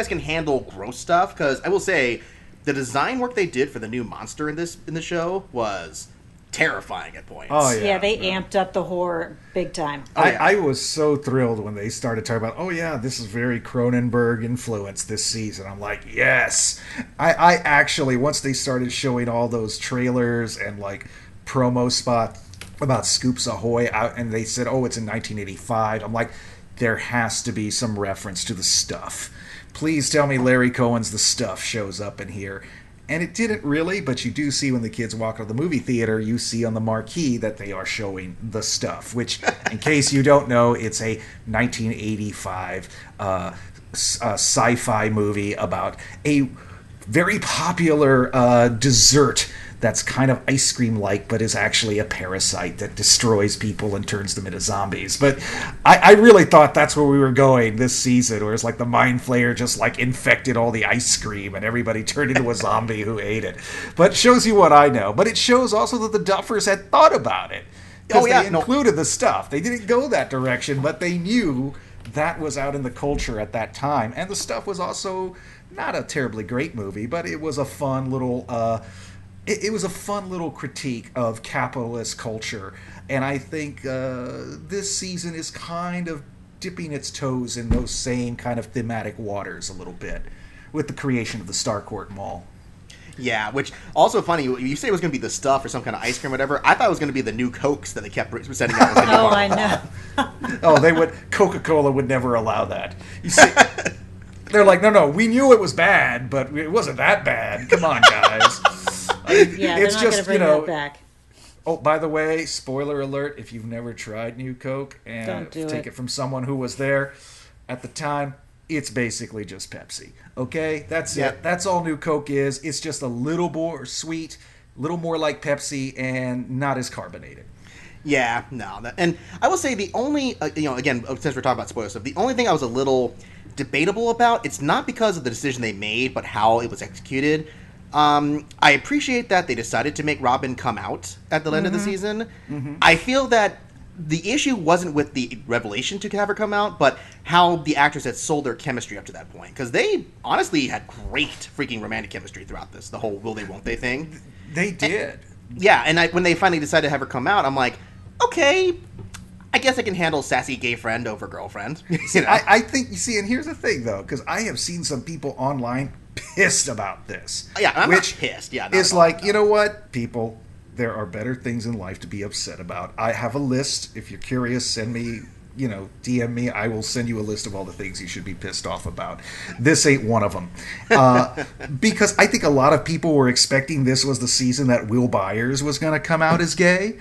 can handle gross stuff, because I will say the design work they did for the new monster in the show was terrifying at points. Oh yeah, they amped up the horror big time. I was so thrilled when they started talking about, this is very Cronenberg influenced this season. I'm like, yes. I actually, once they started showing all those trailers and like promo spots about Scoops Ahoy, and they said, it's in 1985. I'm like, there has to be some reference to The Stuff. Please tell me Larry Cohen's The Stuff shows up in here. And it didn't really, but you do see when the kids walk out of the movie theater, you see on the marquee that they are showing The Stuff, which, in case you don't know, it's a 1985 sci-fi movie about a very popular dessert that's kind of ice cream-like, but is actually a parasite that destroys people and turns them into zombies. But I really thought that's where we were going this season, where it's like the Mind Flayer just like infected all the ice cream and everybody turned into a zombie who ate it. But shows you what I know. But it shows also that the Duffers had thought about it. Because they included The Stuff. They didn't go that direction, but they knew that was out in the culture at that time. And The Stuff was also not a terribly great movie, but it was a fun little... It was a fun little critique of capitalist culture, and I think this season is kind of dipping its toes in those same kind of thematic waters a little bit with the creation of the Starcourt Mall. Yeah, which also funny. You say it was going to be The Stuff or some kind of ice cream or whatever. I thought it was going to be the new Cokes that they kept setting out. Oh, I know. Coca-Cola would never allow that. You see, they're like, no, we knew it was bad, but it wasn't that bad. Come on, guys. Yeah, it's not just, that back. Oh, by the way, spoiler alert, if you've never tried New Coke, and take it from someone who was there at the time, it's basically just Pepsi. Okay? That's it. That's all New Coke is. It's just a little more sweet, a little more like Pepsi, and not as carbonated. Yeah, no. And I will say the only, again, since we're talking about spoiler stuff, the only thing I was a little debatable about, it's not because of the decision they made, but how it was executed. I appreciate that they decided to make Robin come out at the end of the season. Mm-hmm. I feel that the issue wasn't with the revelation to have her come out, but how the actors had sold their chemistry up to that point. Because they honestly had great freaking romantic chemistry throughout this, the whole will they, won't they thing. They did. And when they finally decided to have her come out, I'm like, okay, I guess I can handle sassy gay friend over girlfriend. I think, and here's the thing, though, because I have seen some people online pissed about this. Yeah, I'm not pissed. Yeah, it's like, you know what, people, there are better things in life to be upset about. I have a list. If you're curious, send me, you know, DM me. I will send you a list of all the things you should be pissed off about. This ain't one of them. Because I think a lot of people were expecting this was the season that Will Byers was going to come out as gay.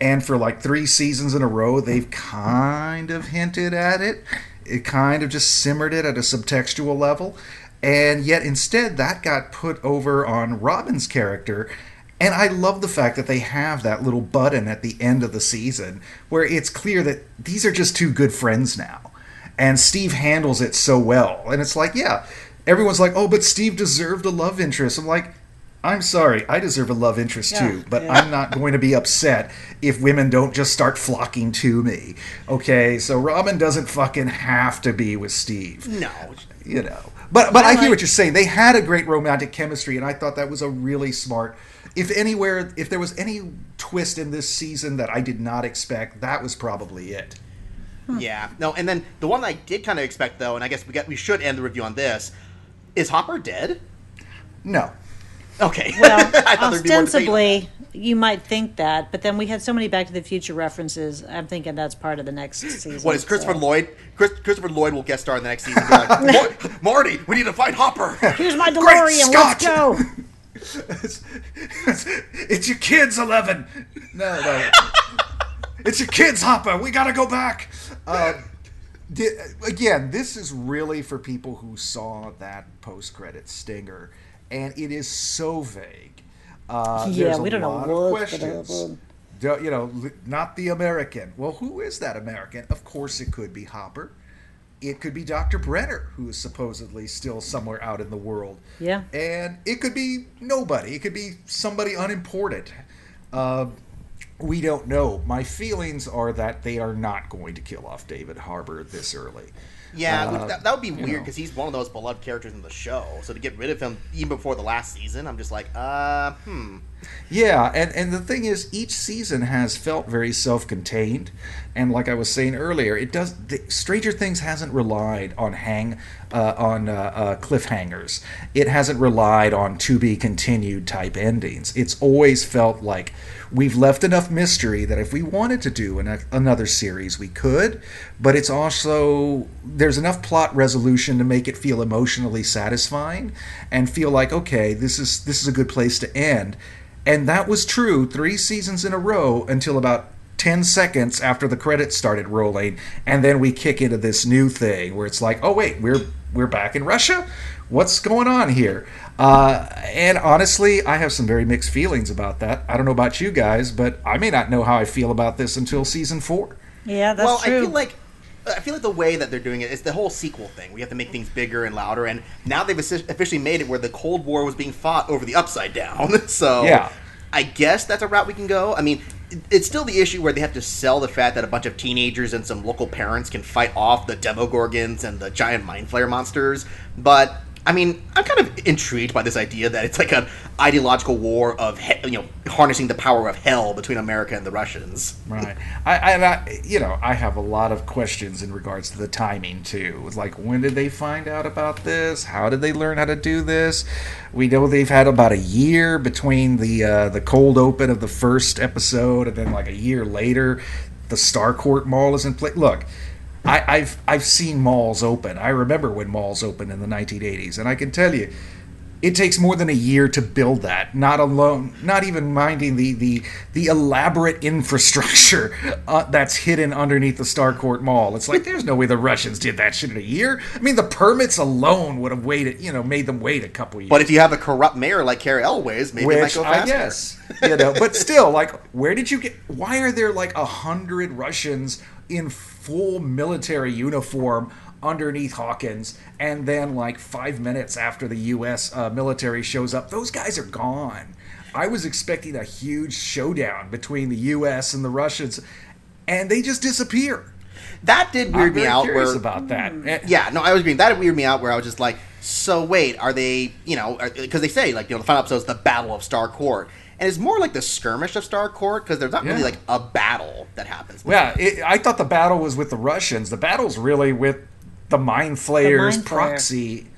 And for like 3 seasons in a row, they've kind of hinted at it. It kind of just simmered it at a subtextual level. And yet instead that got put over on Robin's character. And I love the fact that they have that little button at the end of the season where it's clear that these are just 2 good friends now. And Steve handles it so well. And it's like, yeah, everyone's like, oh, but Steve deserved a love interest. I'm like, I'm sorry, I deserve a love interest too, but I'm not going to be upset if women don't just start flocking to me. Okay, so Robin doesn't fucking have to be with Steve. No. You know. But I hear what you're saying. They had a great romantic chemistry, and I thought that was a really smart... If there was any twist in this season that I did not expect, that was probably it. Yeah. No, and then the one I did kind of expect, though, and I guess we should end the review on this, is Hopper dead? No. Okay. Well, ostensibly, you might think that, but then we had so many Back to the Future references. I'm thinking that's part of the next season. What is Christopher Lloyd? Christopher Lloyd will guest star in the next season. Like, Marty, we need to find Hopper. Here's my DeLorean. Let's go. It's your kids, Eleven. No. It's your kids, Hopper. We gotta go back. Again, this is really for people who saw that post-credit stinger. And it is so vague. We don't know what questions. You know, not the American. Well, who is that American? Of course, it could be Hopper. It could be Dr. Brenner, who is supposedly still somewhere out in the world. Yeah. And it could be nobody. It could be somebody unimportant. We don't know. My feelings are that they are not going to kill off David Harbour this early. Yeah, that would be weird because he's one of those beloved characters in the show. So to get rid of him even before the last season, I'm just like, Yeah, and the thing is, each season has felt very self-contained. And like I was saying earlier, it does. Stranger Things hasn't relied on cliffhangers. It hasn't relied on to-be-continued type endings. It's always felt like we've left enough mystery that if we wanted to do another series, we could. But it's also, there's enough plot resolution to make it feel emotionally satisfying and feel like, okay, this is a good place to end. And that was true 3 seasons in a row until about 10 seconds after the credits started rolling. And then we kick into this new thing where it's like, oh, wait, we're back in Russia? What's going on here? And honestly, I have some very mixed feelings about that. I don't know about you guys, but I may not know how I feel about this until season 4. Yeah, that's true. Well, I feel like the way that they're doing it is the whole sequel thing. We have to make things bigger and louder, and now they've officially made it where the Cold War was being fought over the Upside Down. So yeah. I guess that's a route we can go. I mean, it's still the issue where they have to sell the fact that a bunch of teenagers and some local parents can fight off the Demogorgons and the giant Mind Flayer monsters, but... I mean, I'm kind of intrigued by this idea that it's like an ideological war of, harnessing the power of hell between America and the Russians. Right. I have a lot of questions in regards to the timing, too. It's like, when did they find out about this? How did they learn how to do this? We know they've had about a year between the cold open of the first episode and then like a year later, the Starcourt Mall is in place. Look. I've seen malls open. I remember when malls opened in the 1980s, and I can tell you, it takes more than a year to build that. Not even minding the elaborate infrastructure that's hidden underneath the Starcourt Mall. It's like there's no way the Russians did that shit in a year. I mean, the permits alone would have waited, made them wait a couple years. But if you have a corrupt mayor like Carrie Elways, maybe it might go faster. Yes, But still, where did you get? Why are there 100 Russians in full military uniform underneath Hawkins, and then 5 minutes after the U.S. military shows up, those guys are gone. I was expecting a huge showdown between the U.S. and the Russians, and they just disappear. That did weird me out. I'm curious about that. Yeah, no, I was agreeing. That weird me out where I was just like, so wait, are they, because they say, the final episode is the Battle of Starcourt. And it's more like the skirmish of Starcourt because there's not really a battle that happens. Yeah, I thought the battle was with the Russians. The battle's really with the Mind Flayer's proxy.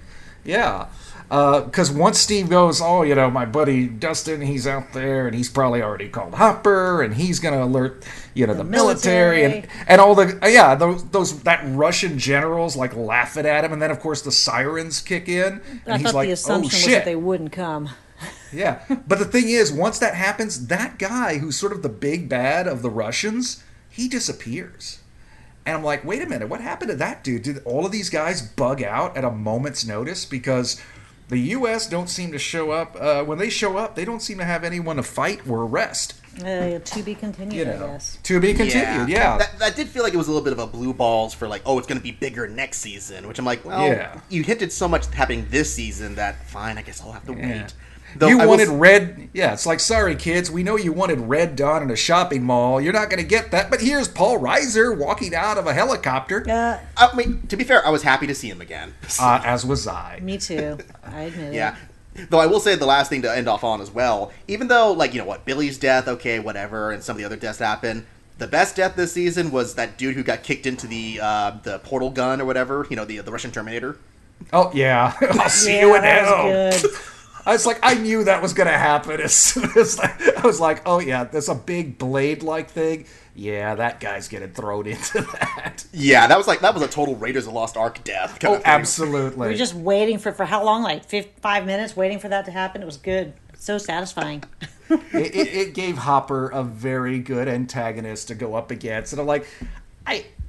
Yeah. Because once Steve goes, oh, you know, my buddy Dustin, he's out there, and he's probably already called Hopper, and he's going to alert, you know, the military. And all the, yeah, that Russian generals, like, laughing at him. And then, of course, the sirens kick in. And I thought the assumption was that they wouldn't come. Yeah. But the thing is, once that happens, that guy who's sort of the big bad of the Russians, he disappears. And I'm like, wait a minute, what happened to that dude? Did all of these guys bug out at a moment's notice? Because the U.S. don't seem to show up. When they show up, they don't seem to have anyone to fight or arrest. To be continued, you know, I guess. To be continued, yeah. That did feel like it was a little bit of a blue balls for like, oh, it's going to be bigger next season, which I'm like, well, you hinted so much happening this season that, fine, I guess I'll have to wait. Though you wanted Red... Yeah, it's like, sorry, kids, we know you wanted Red Dawn in a shopping mall. You're not going to get that. But here's Paul Reiser walking out of a helicopter. I mean, to be fair, I was happy to see him again. As was I. Me too. I admit it. Though I will say the last thing to end off on as well, even though, like, you know what, Billy's death, okay, whatever, and some of the other deaths happen, the best death this season was that dude who got kicked into the portal gun or whatever, you know, the Russian Terminator. Oh, yeah. I'll see you in hell. I was like, I knew that was going to happen. As soon as I was like, oh, yeah, there's a big blade-like thing. Yeah, that guy's getting thrown into that. Yeah, that was a total Raiders of the Lost Ark death. Oh, absolutely. We were just waiting for how long? Like 5 minutes waiting for that to happen? It was good. So satisfying. It gave Hopper a very good antagonist to go up against. And I'm like,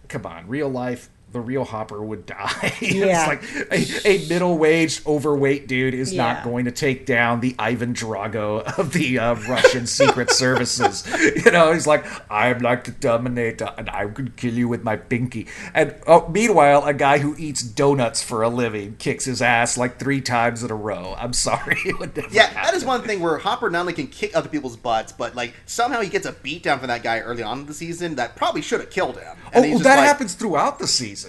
come on, real life. The real Hopper would die. Yeah. It's like a middle-aged, overweight dude is not going to take down the Ivan Drago of the Russian Secret Services. You know, he's like, I'm like the Terminator, and I could kill you with my pinky. And meanwhile, a guy who eats donuts for a living kicks his ass like 3 times in a row. I'm sorry. That is one thing where Hopper not only can kick other people's butts, but like somehow he gets a beat down from that guy early on in the season that probably should have killed him. And happens throughout the season.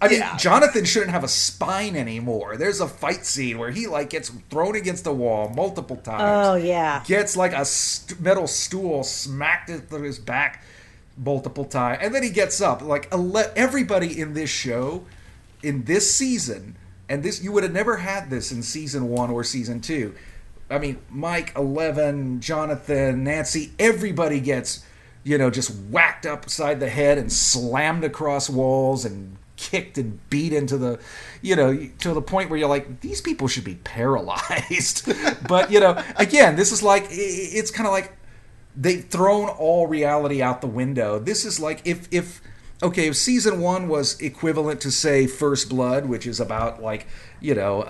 I mean, Jonathan shouldn't have a spine anymore. There's a fight scene where he, like, gets thrown against the wall multiple times. Oh, yeah. Gets, like, a metal stool smacked through his back multiple times. And then he gets up. Like, everybody in this show, in this season, and this you would have never had this in season 1 or season 2. I mean, Mike, Eleven, Jonathan, Nancy, everybody gets, you know, just whacked upside the head and slammed across walls and kicked and beat into the, you know, to the point where you're like, these people should be paralyzed. But, you know, again, this is like, it's kind of like they've thrown all reality out the window. This is like if season 1 was equivalent to, say, First Blood, which is about, like, you know,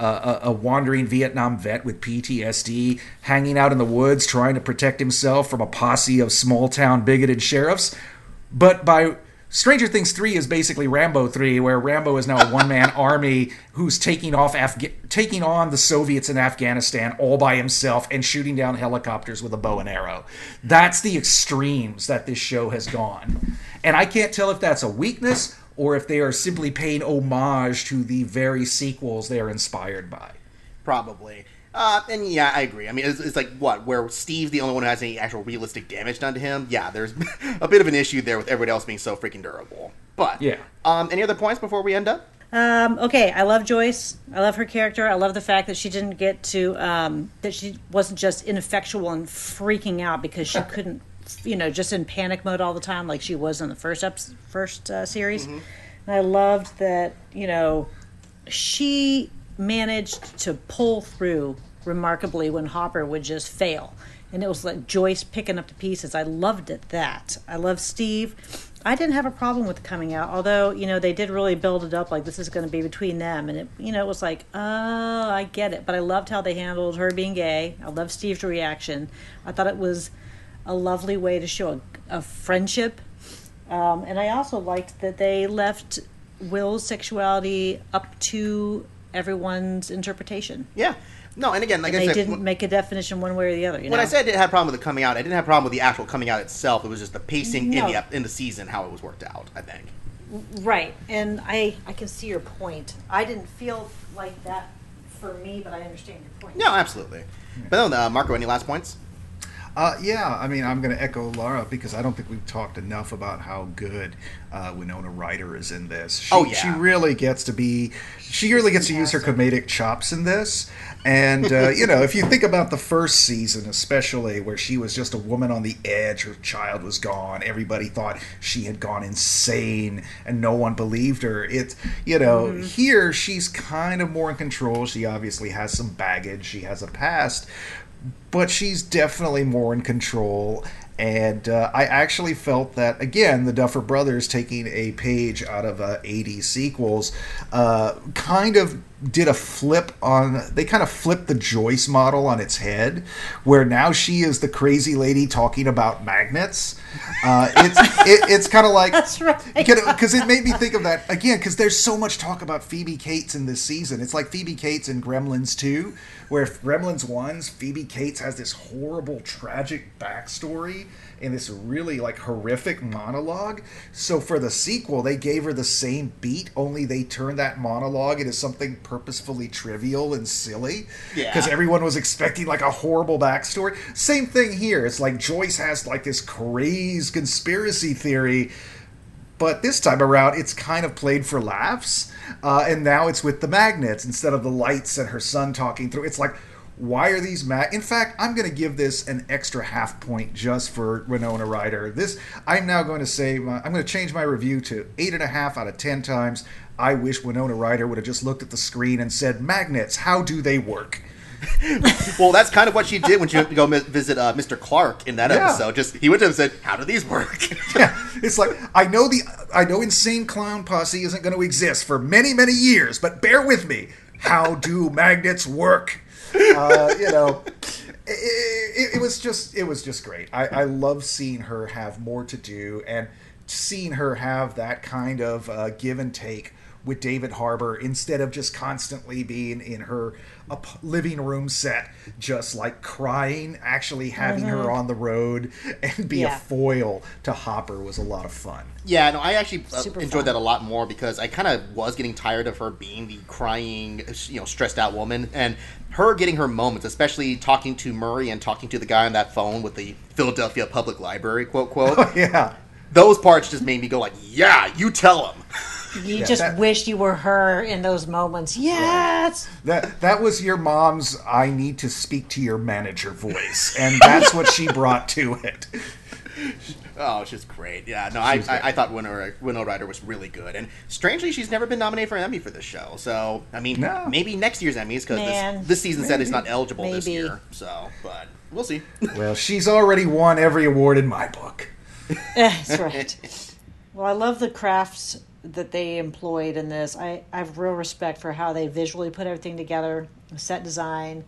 a wandering Vietnam vet with PTSD hanging out in the woods trying to protect himself from a posse of small-town bigoted sheriffs. But by Stranger Things 3 is basically Rambo 3, where Rambo is now a one-man army who's taking on the Soviets in Afghanistan all by himself and shooting down helicopters with a bow and arrow. That's the extremes that this show has gone. And I can't tell if that's a weakness or if they are simply paying homage to the very sequels they are inspired by. Probably. And yeah, I agree. I mean, it's like, what, where Steve's the only one who has any actual realistic damage done to him? Yeah, there's a bit of an issue there with everybody else being so freaking durable. But, yeah. Any other points before we end up? Okay, I love Joyce. I love her character. I love the fact that she didn't get to, that she wasn't just ineffectual and freaking out because she couldn't, you know, just in panic mode all the time like she was in the first series. Mm-hmm. And I loved that, you know, she managed to pull through remarkably when Hopper would just fail, and it was like Joyce picking up the pieces. I loved it. I love Steve. I didn't have a problem with coming out, although, you know, they did really build it up like this is going to be between them, and it, you know, it was like, oh, I get it. But I loved how they handled her being gay. I love Steve's reaction. I thought it was a lovely way to show a friendship, and I also liked that they left Will's sexuality up to everyone's interpretation. Yeah. No, and again, like I said, they didn't make a definition one way or the other. You know? When I said I didn't have a problem with the coming out, I didn't have a problem with the actual coming out itself. It was just the pacing in the season, how it was worked out, I think. Right. And I can see your point. I didn't feel like that for me, but I understand your point. No, absolutely. But then, Marco, any last points? Yeah, I mean, I'm going to echo Laura because I don't think we've talked enough about how good Winona Ryder is in this. She really gets to be, she really gets to use her comedic chops in this. And, you know, if you think about the first season, especially where she was just a woman on the edge, her child was gone, everybody thought she had gone insane and no one believed her. It's, you know, here she's kind of more in control. She obviously has some baggage. She has a past. But she's definitely more in control, and I actually felt that, again, the Duffer Brothers taking a page out of 80 sequels kind of did a flip on, they kind of flipped the Joyce model on its head, where now she is the crazy lady talking about magnets. It's kind of like, that's right, because it made me think of that again, because there's so much talk about Phoebe Cates in this season. It's like Phoebe Cates in Gremlins 2, where if Gremlins 1's Phoebe Cates has this horrible, tragic backstory and this really like horrific monologue. So for the sequel, they gave her the same beat, only they turned that monologue into something purposefully trivial and silly. Yeah. Because everyone was expecting like a horrible backstory. Same thing here. It's like Joyce has like this crazy conspiracy theory, but this time around, it's kind of played for laughs. And now it's with the magnets instead of the lights and her son talking through. It's like, why are these in fact, I'm going to give this an extra half point just for Winona Ryder. This, I'm now going to say, I'm going to change my review to 8.5 out of 10 times. I wish Winona Ryder would have just looked at the screen and said, magnets, how do they work? Well, that's kind of what she did when she went to go visit Mr. Clark in that episode. Just he went to him and said, "How do these work?" It's like I know Insane Clown Posse isn't going to exist for many years, but bear with me. How do magnets work? You know, it was just great. I love seeing her have more to do and seeing her have that kind of give and take with David Harbour instead of just constantly being in her living room set, just like crying, actually having her on the road and be a foil to Hopper was a lot of fun. Yeah, no, I actually enjoyed that a lot more because I kind of was getting tired of her being the crying, you know, stressed out woman, and her getting her moments, especially talking to Murray and talking to the guy on that phone with the Philadelphia Public Library, quote. Oh, yeah. Those parts just made me go like, yeah, you tell him. You just wished you were her in those moments. Yes! Right. That was your mom's, I need to speak to your manager voice. And that's what she brought to it. Oh, she's great. Yeah, no, I thought Winona Ryder was really good. And strangely, she's never been nominated for an Emmy for this show. So, I mean, maybe next year's Emmys, because this season said it's not eligible this year. So, but we'll see. Well, she's already won every award in my book. That's right. Well, I love the crafts that they employed in this. I have real respect for how they visually put everything together, set design.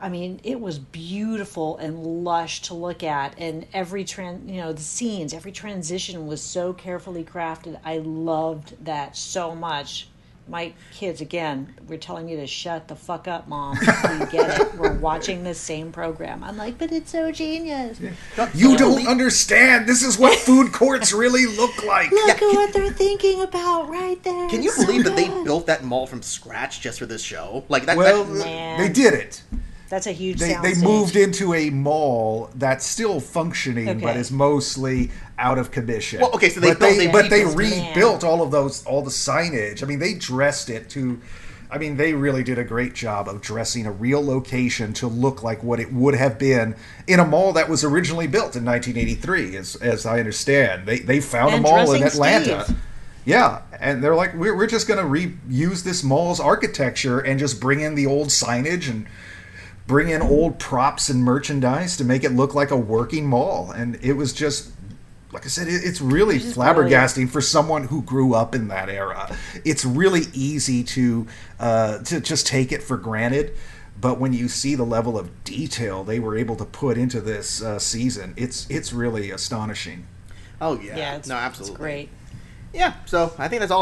I mean, it was beautiful and lush to look at, and the scenes, every transition was so carefully crafted. I loved that so much. My kids, again, were telling me to shut the fuck up, Mom. We get it. We're watching the same program. I'm like, but it's so genius. You don't understand. This is what food courts really look like. Look at what they're thinking about right there. Can you believe that they built that mall from scratch just for this show? Like that. Well, they did it. That's a huge sound stage. They moved into a mall that's still functioning, but is mostly out of commission. Well, okay, so they rebuilt all the signage. I mean, they dressed it to. I mean, they really did a great job of dressing a real location to look like what it would have been in a mall that was originally built in 1983, as I understand. They found a mall in Atlanta. Steve. Yeah, and they're like, we're just going to reuse this mall's architecture and just bring in the old signage and bring in old props and merchandise to make it look like a working mall. And it was just, like I said, it's really flabbergasting for someone who grew up in that era. It's really easy to just take it for granted. But when you see the level of detail they were able to put into this season, it's really astonishing. Oh, yeah. No, absolutely. It's great. Yeah, so I think that's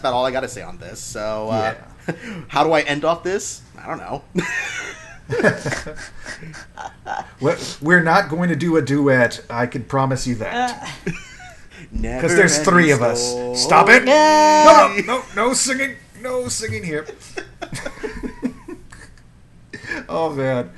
about all I got to say on this. So how do I end off this? I don't know. We're not going to do a duet. I can promise you that. Because there's three of us. Stop it! No singing. No singing here. Oh man.